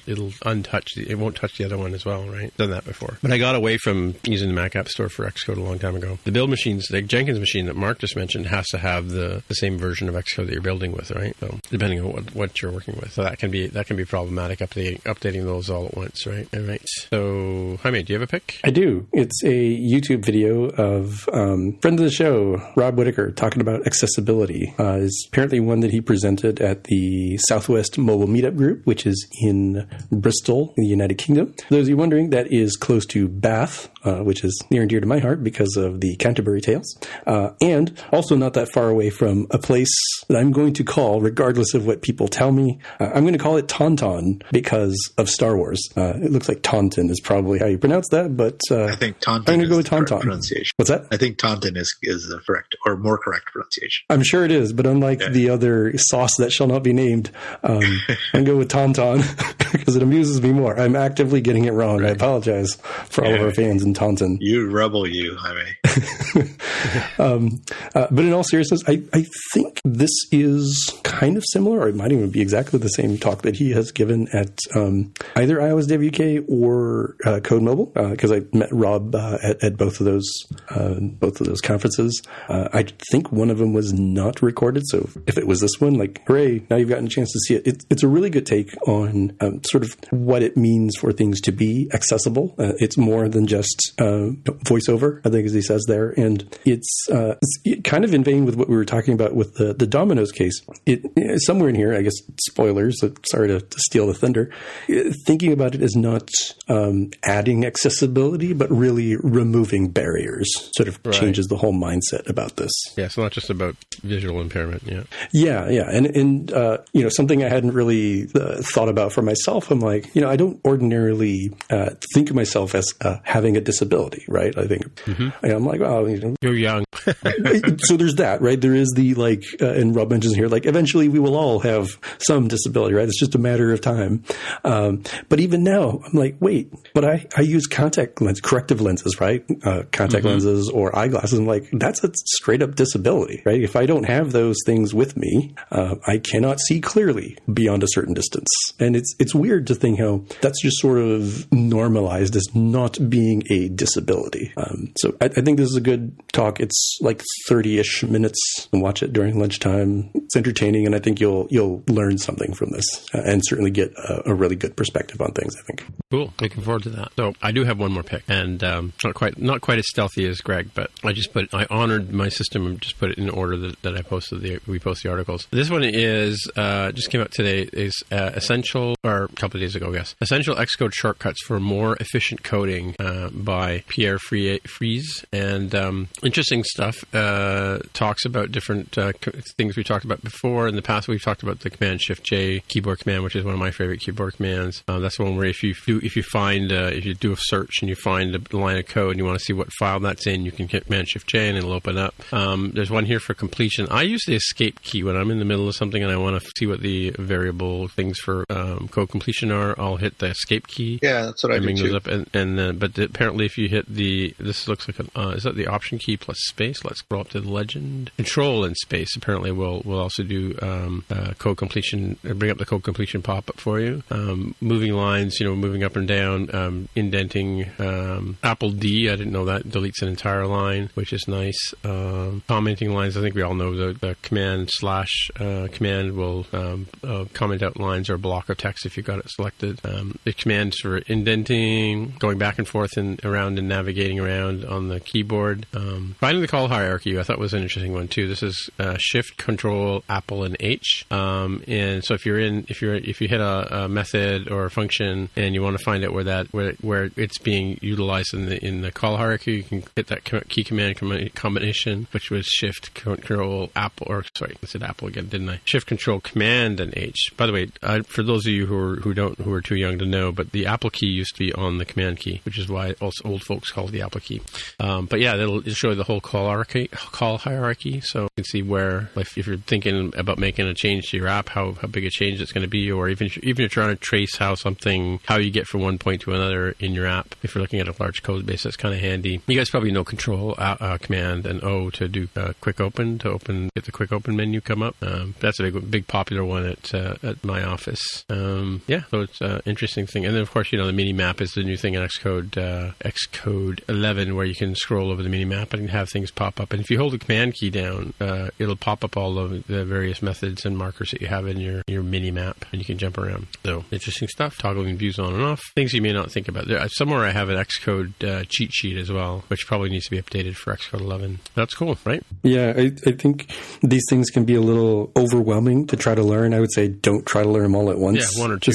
it'll untouch it won't touch the other one as well, right? Done that before, but I got away from using the Mac App Store for Xcode a long time ago. The build machines, like Jenkins machine that Mark just mentioned, has to have the same version of Xcode that you're building with, right? So depending on what you're working with, so that can be problematic updating those all at once, right? All right. So Jaime, do you have a pick? I do. It's a YouTube video of friend of the show, Rob Whitaker, talking about accessibility. It's apparently one that he presented at the Southwest Mobile Meetup Group, which is in Bristol, in the United Kingdom. For those of you wondering, that is close to Bath, which is near and dear to my heart because of the Canterbury Tales, and also not that far away from a place that I'm going to call, regardless of what people tell me, I'm going to call it Tauntaun because of Star Wars. It looks like Taunton is probably how you pronounce that, but I think Taunton is the correct pronunciation. What's that? I think Taunton is the correct or more correct pronunciation. I'm sure it is, but unlike the other sauce that shall not be named, I'm going to go with Tauntaun because it amuses me more. I'm actively getting it wrong. Right. I apologize for all of our fans in Taunton. You rebel, you, Jaime. But in all seriousness, I think this is kind of similar, or it might even be exactly the same talk that he has given at either iOS WK or Code Mobile, because I met Rob at both of those conferences. I think one of them was not recorded, so if it was this one, like, hooray, now you've gotten a chance to see it. It's a really good take on sort of what it means for things to be accessible. It's more than just voiceover, I think, as he says there. And it's kind of in vein with what we were talking about with the Domino's case. It somewhere in here, I guess, spoilers, sorry to steal the thunder, thinking about it as not adding accessibility, but really removing barriers sort of changes the whole mindset about this. Yeah, it's not just about visual impairment. Yeah. And something I hadn't really thought about for myself, I'm like, I don't ordinarily think of myself as having a disability, right? I think I'm like, oh, you're young. So there's that, right? There is the like, and Rob mentions here, like eventually we will all have some disability, right? It's just a matter of time. But even now, I'm like, wait, but I use corrective lenses, right? Contact lenses or eyeglasses. I'm like, that's a straight up disability, right? If I don't have those things with me, I cannot see clearly beyond a certain distance. And it's weird to think how that's just sort of normalized as not being a disability. So I think this is a good talk. It's like 30-ish minutes, and watch it during lunchtime. It's entertaining, and I think you'll learn something from this, and certainly get a really good perspective on things, I think. Cool. Looking forward to that. So I do have one more pick, and not quite as stealthy as Greg, but I honored my system and just put it in order that I posted we post the articles. This one is just came out today, is essential, or a couple of days ago, I guess. Essential Xcode shortcuts for more efficient coding by Pierre Fries, and interesting stuff. Talks about different things we talked about before. In the past, we've talked about the Command-Shift-J keyboard command, which is one of my favorite keyboard commands. That's one where if you do a search and you find a line of code and you want to see what file that's in, you can hit Command-Shift-J and it'll open up. There's one here for completion. I use the escape key when I'm in the middle of something and I want to see what the variable things for code completion are. I'll hit the escape key. Yeah, that's what I do too. Up but apparently if you hit this looks like is that the option key plus space? Let's scroll up to the legend. Control and space apparently will also do code completion, bring up the code completion pop-up for you. Moving lines, moving up and down, indenting. Apple D, I didn't know that, deletes an entire line, which is nice. Commenting lines, I think we all know the command / command will comment out lines or a block of text if you've got it selected. The commands for indenting, going back and forth and around and navigating around on the keyboard. Finding the call hierarchy, I thought was an interesting one too. This is Shift, Control, Apple, and H. And so if you hit a method or a function and you want to find out where it's being utilized in the call hierarchy, you can hit that key command combination, which was Shift, Control, Apple. Or sorry, I said Apple again, didn't I? Shift, Control, Command, and H. By the way, for those of you who are too young to know, but the Apple key used to be on the Command key, which is why old folks call it the Apple key. But yeah, it'll show you the whole call hierarchy, so you can see where, if you're thinking about making a change to your app, how big a change it's going to be, or even if you're trying to trace how you get from one point to another in your app. If you're looking at a large code base, that's kind of handy. You guys probably know Control, Command, and O to do quick open, get the quick open menu come up. That's a big popular one at my office. So it's an interesting thing. And then, of course, the mini map is the new thing in Xcode 11, where you can scroll over the mini map and have things pop up. And if you hold the command key down, it'll pop up all of the various methods and markers that you have in your mini map, and you can jump around. So interesting stuff, toggling views on and off, things you may not think about. Somewhere I have an Xcode cheat sheet as well, which probably needs to be updated for Xcode 11. That's cool, right? Yeah, I think these things can be a little overwhelming to try to learn. I would say don't try to learn them all at once. Yeah, one or two,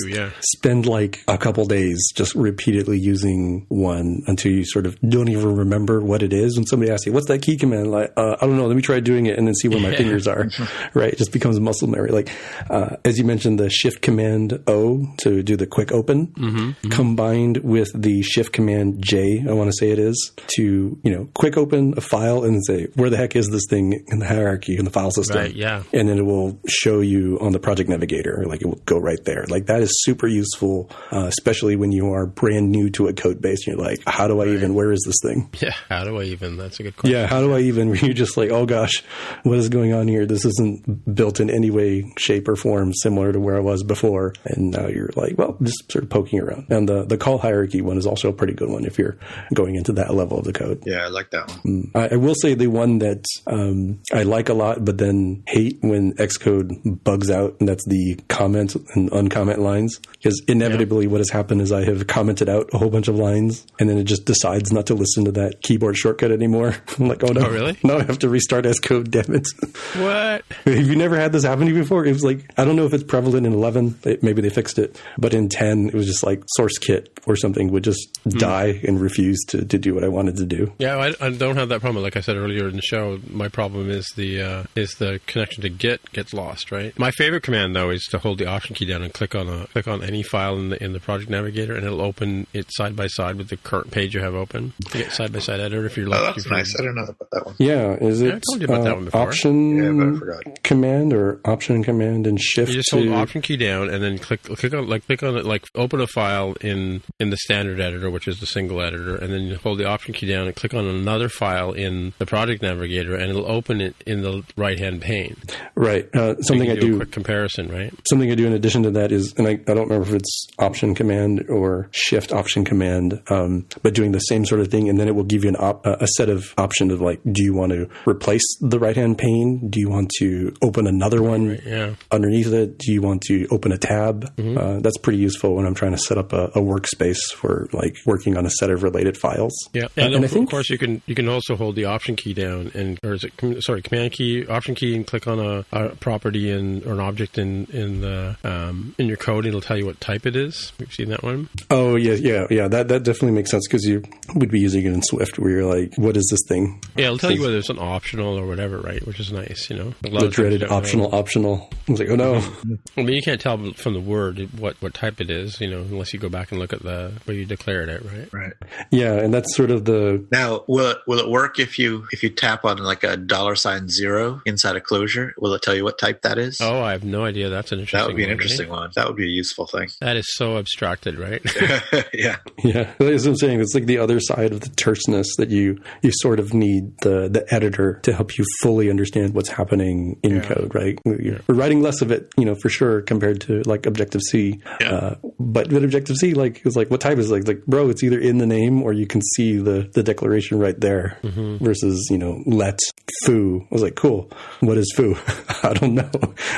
Spend a couple days just repeatedly using one until you sort of don't even remember what it is. When somebody asks you, what's that key command? I don't know, let me try doing it and then see where my fingers are, right? It just becomes muscle memory. As you mentioned, the Shift Command O to do the quick open, combined with the Shift Command J, I want to say it is, to, quick open a file and say, where the heck is this thing in the hierarchy, in the file system? Right, yeah. And then it will show you on the project navigator, it will go right there. That is super useful, especially when you are brand new to a code base. You're like, how do I even, where is this thing? Yeah, how do I even? That's a good question. Yeah, how do I even? You're just like, oh gosh, what is going on here? This isn't built in any way, shape, or form similar to where I was before. And now you're like, well, just sort of poking around. And the call hierarchy one is also a pretty good one if you're going into that level of the code. Yeah, I like that one. I will say the one that I like a lot, but then hate when Xcode bugs out, and that's the comment and uncomment lines. Because inevitably what has happened is I have commented out a whole bunch of lines, and then it just decides not to listen to that keyboard shortcut anymore. I'm like, oh no. Oh, really? No, I have to restart Xcode, damn it. What? Have you never had this happen to you before? It was I don't know if it's prevalent in 11. Maybe they fixed it. But in 10, it was just source kit or something would just die and refuse to do what I wanted to do. Yeah, I don't have that problem. Like I said earlier in the show, my problem is the connection to Git gets lost, right? My favorite command, though, is to hold the option key down and click on any file in the project navigator, and it'll open it side by side with the current page you have open. You get side by side editor if you're lucky. Oh, that's nice. I don't know about that one. Yeah, is it? I told you about that one before. Option command and shift. You just hold option key down and then click on it. Open a file in the standard editor, which is the single editor, and then you hold the option key down and click on another file in the project navigator, and it'll open it in the right hand pane. Right. Something I do. A quick comparison, right? Something I do in addition to that is, and I don't remember if it's option command or shift option command, but doing the same sort of thing, and then it will give you a set of options of do you want to replace the right hand pane? Do you want to open another one underneath it? Do you want to open a tab? Mm-hmm. That's pretty useful when I'm trying to set up a workspace for working on a set of related files. Yeah, and I think, of course, you can also hold the option key down command key, option key, and click on a property or an object in your code. It'll tell you what type it is. We've seen that one. Oh yeah. That definitely makes sense because you would be using it in Swift where you're like, what is this thing? Yeah, it'll tell you whether it's an optional or whatever, right? Which is nice, you know. A lot of dreaded optional option. optional. I was like, oh no. Well, but you can't tell from the word what type it is, you know, unless you go back and look at the where you declared it, right? Right. Yeah, and that's sort of the. Now, will it work if you tap on like a $0 inside a closure? Will it tell you what type that is? Oh, I have no idea. That's an interesting. That would be an interesting one. That would be a useful thing. That is so abstracted, right? Yeah. Yeah. That's what I'm saying. It's like the other side of the terseness that you sort of need the editor to help you fully understand what's happening in code, right? You're writing less of it, you know, for sure, compared to like Objective-C. Yeah. But with Objective-C, like, it's like, what type is it? Like, bro, it's either in the name or you can see the declaration right there versus, you know, let foo. I was like, cool. What is foo? I don't know.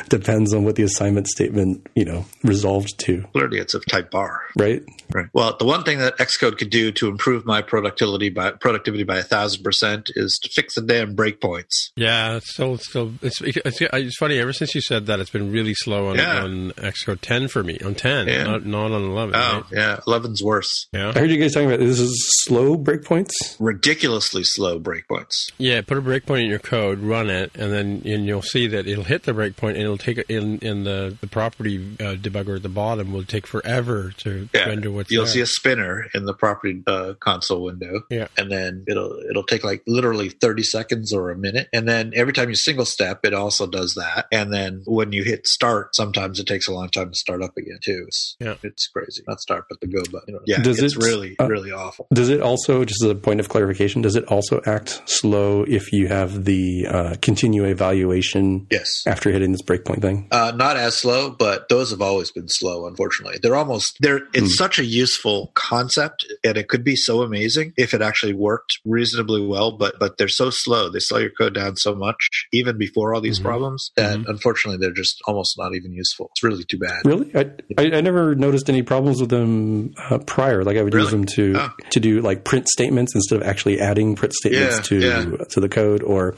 Depends on what the assignment statement, you know, resolved to. Clearly, it's of type bar. Right? Right. Well, the one thing that Xcode could do to improve my productivity by 1,000% is to fix the damn breakpoints. Yeah, it's funny. Ever since you said that, it's been really slow on Xcode 10 for me. On 10, not on 11. Oh, right? Yeah, 11's worse. Yeah. I heard you guys talking about this is slow breakpoints. Ridiculously slow breakpoints. Yeah, put a breakpoint in your code, run it, and then you'll see that it'll hit the breakpoint, and it'll take in the property debugger at the bottom will take forever to render what's You'll see a spinner in the property console window, and then it'll take like literally 30 seconds or a minute, and then every time you single step, it also does that. And then when you hit start, sometimes it takes a long time to start up again too. It's crazy. Not start, but the go button. Yeah, it's really, really awful. Does it also, just as a point of clarification, does it also act slow if you have the continue evaluation after hitting this breakpoint thing? Not as slow, but those have always been slow, unfortunately. It's such a useful concept, and it could be so amazing if it actually worked reasonably well, but they're so slow. They slow your code down so much, even before all these problems, that unfortunately they're just almost not even useful. It's really too bad. Really? I never noticed any problems with them prior. Like I would use them to do like print statements instead of actually adding print statements to the code, or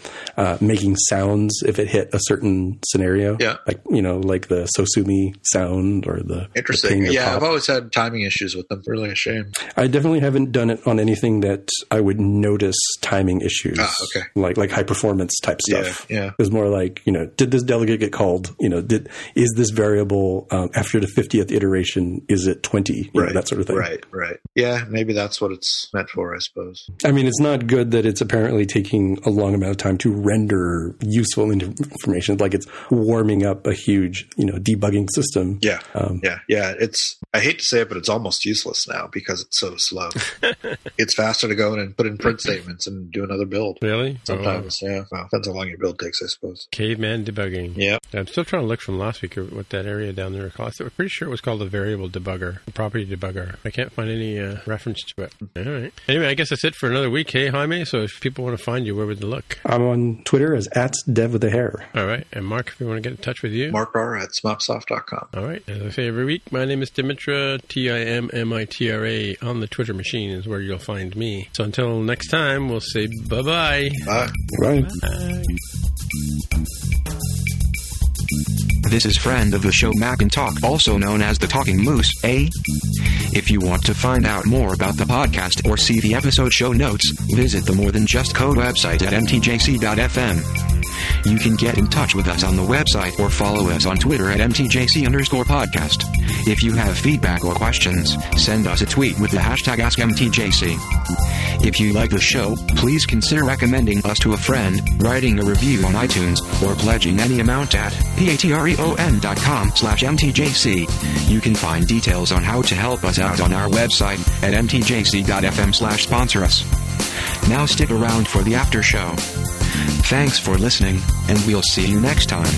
making sounds if it hit a certain scenario. Yeah. Like, you know, like the Sosumi sound or the interesting. The I've always had timing issues with them. Really a shame. I definitely haven't done it on anything that I would notice timing issues. Ah, okay. Like high performance type stuff. Yeah. It was more like, you know, did this delegate get called? You know, is this variable after the 50th iteration, is it 20? Right. That sort of thing. Right. Yeah, maybe that's what it's meant for, I suppose. I mean, it's not good that it's apparently taking a long amount of time to render useful information. Like it's warming up a huge, you know, debugging system. Yeah. I hate to say it, but it's almost useless now because it's so slow. It's faster to go in and put in print statements and do another build. Really? Sometimes, yeah. Well, depends how long your build takes, I suppose. Caveman debugging. Yeah. I'm still trying to look from last week what that area down there was. I'm pretty sure it was called the variable debugger, the property debugger. I can't find any reference to it. All right. Anyway, I guess that's it for another week. Hey, Jaime. So if people want to find you, where would they look? I'm on Twitter as @devwithahair. All right. And Mark, if you want to get in touch with you. Mark R at smopsoft.com. All right. As I say every week, my name is Dimitra, Timmitra, on the Twitter machine is where you'll find me. So until next time, we'll say bye-bye. Bye. Right. Bye. This is friend of the show Mac and Talk, also known as the Talking Moose, eh? If you want to find out more about the podcast or see the episode show notes, visit the More Than Just Code website at mtjc.fm. You can get in touch with us on the website or follow us on Twitter at @mtjc_podcast. If you have feedback or questions, send us a tweet with the hashtag AskMTJC. If you like the show, please consider recommending us to a friend, writing a review on iTunes, or pledging any amount at patreon.com/mtjc. You can find details on how to help us out on our website at mtjc.fm/sponsor us. Now stick around for the after show. Thanks for listening, and we'll see you next time.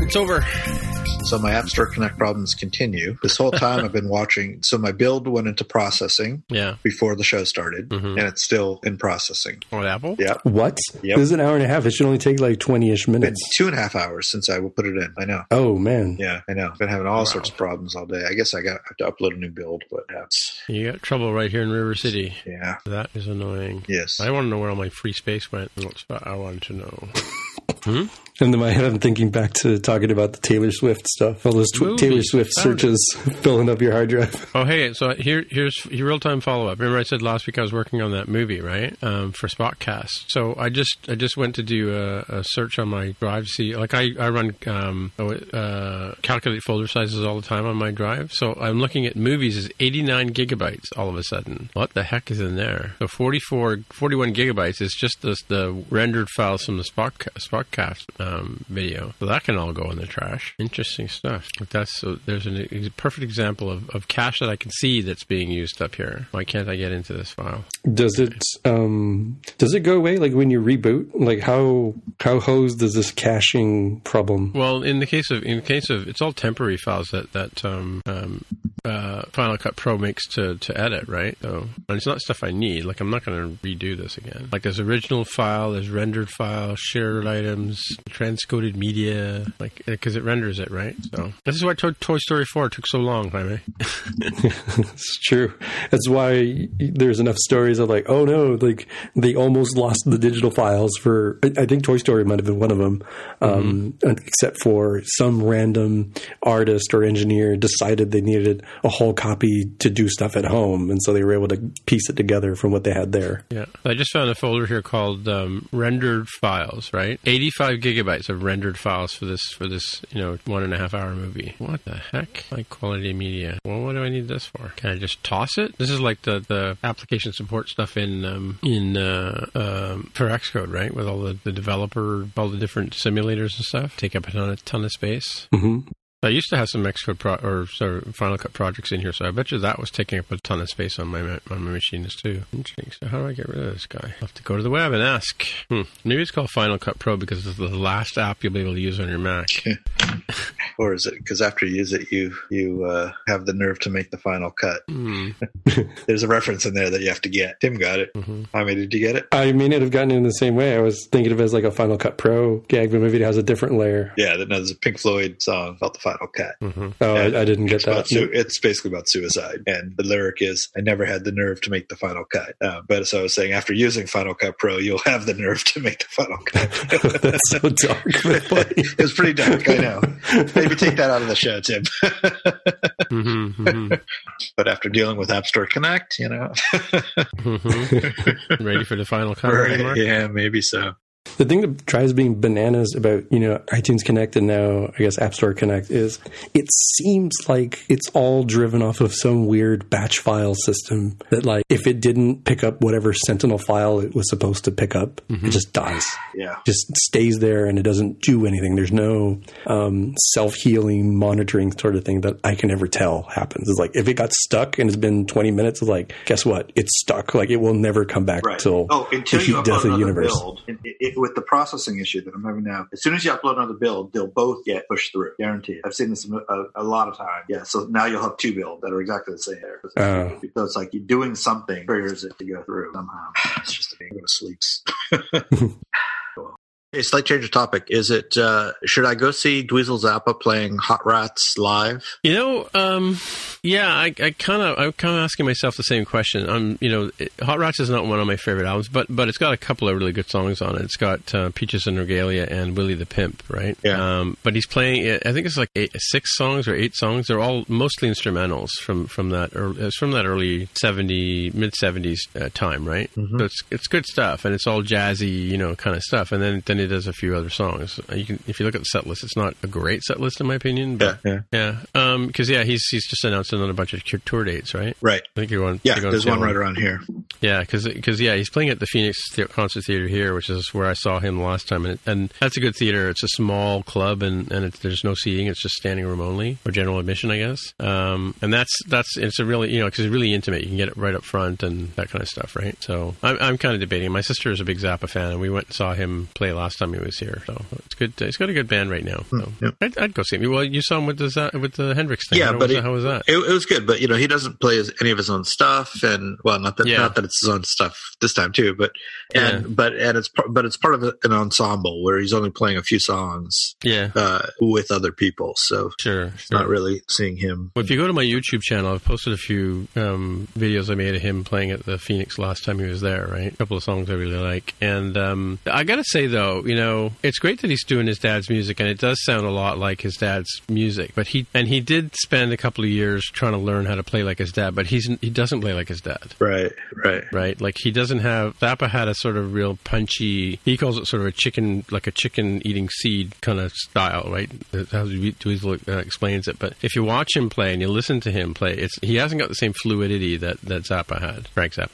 It's over. So my App Store Connect problems continue. This whole time I've been watching. So my build went into processing before the show started, and it's still in processing. On Apple? Yeah. What? Yep. This is an hour and a half. It should only take like 20-ish minutes. It's 2.5 hours since I will put it in. I know. Oh, man. Yeah, I know. I've been having all sorts of problems all day. I guess I have to upload a new build, but that's... You got trouble right here in River City. Yeah. That is annoying. Yes. I want to know where all my free space went. That's what I wanted to know. And then I'm thinking back to talking about the Taylor Swift stuff. All those Taylor Swift searches filling up your hard drive. Oh, hey, so here's your real-time follow-up. Remember I said last week I was working on that movie, right, for Spotcast. So I just went to do a search on my drive. See, like I run calculate folder sizes all the time on my drive. So I'm looking at movies as 89 gigabytes all of a sudden. What the heck is in there? So 41 gigabytes is just the rendered files from the Spotcast video. So that can all go in the trash. Interesting stuff. There's a perfect example of cache that I can see that's being used up here. Why can't I get into this file? Does it go away? Like when you reboot, like how hosed is this caching problem? Well, in the case of it's all temporary files that Final Cut Pro makes to edit, right? So, and it's not stuff I need. Like I'm not going to redo this again. Like there's original file, there's rendered file, shared items, transcoded media, like because it renders it, right? So this is why Toy Story 4 took so long, Jaime. It's true. That's why there's enough stories of like, oh no, like they almost lost the digital files for. I think Toy Story might have been one of them, except for some random artist or engineer decided they needed a whole copy to do stuff at home, and so they were able to piece it together from what they had there. Yeah, I just found a folder here called rendered files, right? 85 gigabytes of rendered files for this 1.5 hour movie. What the heck? High quality media. Well, what do I need this for? Can I just toss it? This is like the application support stuff in for Xcode, right? With all the developer, all the different simulators and stuff. Take up a ton of space. Mm-hmm. I used to have some Xcode Final Cut projects in here, so I bet you that was taking up a ton of space on my machines too. Interesting. So how do I get rid of this guy? I'll have to go to the web and ask. Maybe it's called Final Cut Pro because it's the last app you'll be able to use on your Mac. Or is it because after you use it, you have the nerve to make the final cut? There's a reference in there that you have to get. Tim got it. I mean, did you get it? I may not have gotten it in the same way. I was thinking of it as like a Final Cut Pro gag, but maybe it has a different layer. Yeah, that has a Pink Floyd song about the Final Cut. Oh, I didn't get that. It's basically about suicide, and the lyric is, "I never had the nerve to make the final cut." But as I was saying, after using Final Cut Pro, you'll have the nerve to make the final cut. That's so dark. It was pretty dark. I know. Maybe take that out of the show, Tim. But after dealing with App Store Connect, ready for the final cut. Right, yeah, maybe so. The thing that drives being bananas about, iTunes Connect and now, I guess, App Store Connect is it seems like it's all driven off of some weird batch file system that, like, if it didn't pick up whatever Sentinel file it was supposed to pick up, it just dies. Yeah. Just stays there and it doesn't do anything. There's no self-healing monitoring sort of thing that I can ever tell happens. It's like, if it got stuck and it's been 20 minutes, it's like, guess what? It's stuck. Like, it will never come back until you upload another universe. Build. With the processing issue that I'm having now, as soon as you upload another build, they'll both get pushed through. Guaranteed. I've seen this a lot of times. Yeah, so now you'll have two builds that are exactly the same there. So it's like you're doing something, triggers it to go through somehow. It's just a thing that sleeps. A slight change of topic. Is it, should I go see Dweezil Zappa playing Hot Rats live? I'm kind of asking myself the same question. Hot Rats is not one of my favorite albums, but it's got a couple of really good songs on it. It's got Peaches and Regalia and Willie the Pimp, right? Yeah. But he's playing, I think it's like 6 songs or 8 songs. They're all mostly instrumentals from that early mid-70s time, right? So it's good stuff, and it's all jazzy, kind of stuff. And then it does a few other songs. If you look at the set list, it's not a great set list in my opinion. But he's just announced another bunch of tour dates, right? Right. I think you're on. Yeah, there's one right around here. Yeah, because he's playing at the Phoenix Concert Theater here, which is where I saw him last time, and that's a good theater. It's a small club, and there's no seating. It's just standing room only or general admission, I guess. And that's it's a really because it's really intimate. You can get it right up front and that kind of stuff, right? So I'm kind of debating. My sister is a big Zappa fan, and we went and saw him play last last time he was here. So it's good. He's got a good band right now. So. Yeah. I'd go see him. Well, you saw him with the Hendrix thing. Yeah, how was that? It was good, but he doesn't play any of his own stuff, and not that it's his own stuff this time too, but it's part of an ensemble where he's only playing a few songs. Yeah. With other people, so sure. Not really seeing him. Well, if you go to my YouTube channel, I've posted a few videos I made of him playing at the Phoenix last time he was there. Right, a couple of songs I really like, and I gotta say though, it's great that he's doing his dad's music, and it does sound a lot like his dad's music. But he did spend a couple of years trying to learn how to play like his dad, but he doesn't play like his dad. Right. Like he doesn't have. Zappa had a sort of real punchy. He calls it sort of a chicken eating seed kind of style, right? That's how he explains it. But if you watch him play and you listen to him play, he hasn't got the same fluidity that Frank Zappa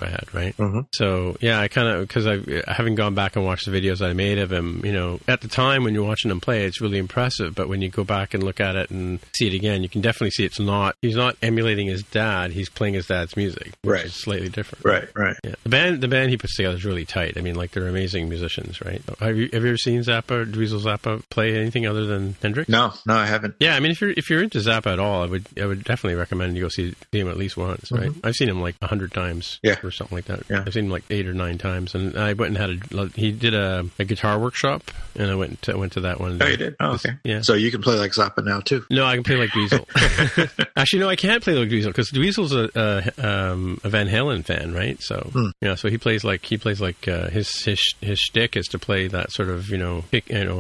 had, right? Mm-hmm. So yeah, I kind of, because I haven't gone back and watched the videos I made of him. At the time when you're watching him play, it's really impressive. But when you go back and look at it and see it again, you can definitely see it's not. He's not emulating his dad. He's playing his dad's music, right? It's slightly different, right? Yeah. The band he puts together is really tight. They're amazing musicians, right? Have you ever seen Dweezil Zappa play anything other than Hendrix? No, I haven't. Yeah, if you're into Zappa at all, I would definitely recommend you go see him at least once, right? Mm-hmm. I've seen him like 100 times, or something like that. Yeah. I've seen him like 8 or 9 times, and I went and he did a guitar workshop, and I went to that one. Oh, you did? Oh, okay. Yeah. So you can play like Zappa now too? No, I can play like Dweezil. Actually, no, I can't play like Dweezil because Dweezil's a Van Halen fan, right? So so he plays like his shtick is to play that sort of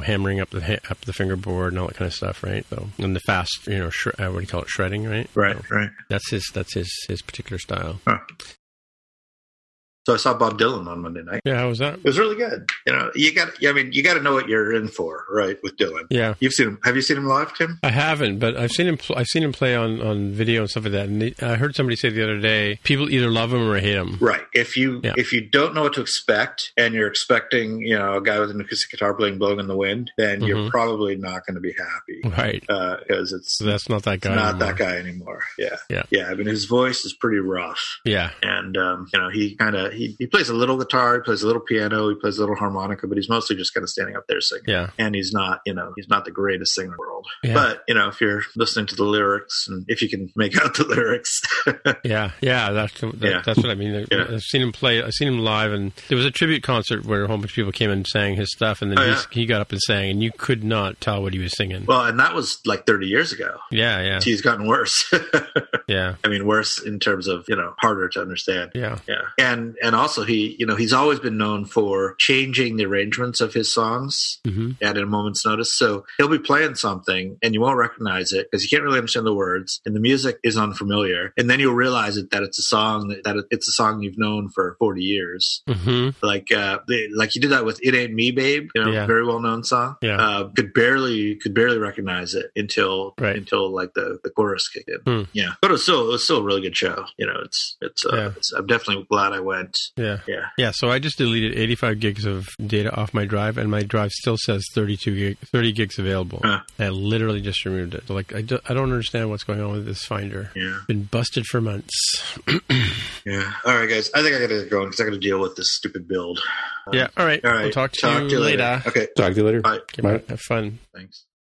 hammering up the fingerboard and all that kind of stuff, right? So and the fast shredding, right? Right. That's his particular style. Huh. So I saw Bob Dylan on Monday night. Yeah, how was that? It was really good. You got to know what you're in for, right? With Dylan. Yeah. You've seen him. Have you seen him live, Tim? I haven't, but I've seen him. I've seen him play on video and stuff like that. And I heard somebody say the other day, people either love him or hate him. Right. If you don't know what to expect, and you're expecting a guy with an acoustic guitar playing "Blowing in the Wind," then you're probably not going to be happy, right? Because that's not that guy. It's not that guy anymore. Yeah. His voice is pretty rough. Yeah. And he kind of. He plays a little guitar, he plays a little piano, he plays a little harmonica, but he's mostly just kind of standing up there singing. Yeah. And he's not the greatest singer in the world. Yeah. But, if you're listening to the lyrics and if you can make out the lyrics. That's what I mean. Yeah. I've seen him live, and there was a tribute concert where a whole bunch of people came and sang his stuff, and then he got up and sang, and you could not tell what he was singing. Well, and that was like 30 years ago. Yeah. He's gotten worse. Yeah. Worse in terms of, harder to understand. Yeah. And also he, he's always been known for changing the arrangements of his songs at a moment's notice. So he'll be playing something and you won't recognize it because you can't really understand the words and the music is unfamiliar. And then you'll realize that it's a song that you've known for 40 years. Mm-hmm. Like he did that with "It Ain't Me, Babe," very well known song. Yeah. Could barely recognize it until like the chorus kicked in. Mm. Yeah, but it was still a really good show. I'm definitely glad I went. Yeah. So I just deleted 85 gigs of data off my drive, and my drive still says 30 gigs available. And I literally just removed it. So I don't understand what's going on with this Finder. Yeah, been busted for months. Yeah. All right, guys. I think I got to go because I got to deal with this stupid build. All right. We'll talk to you later. Okay. Talk to you later. Bye. Have fun. Thanks.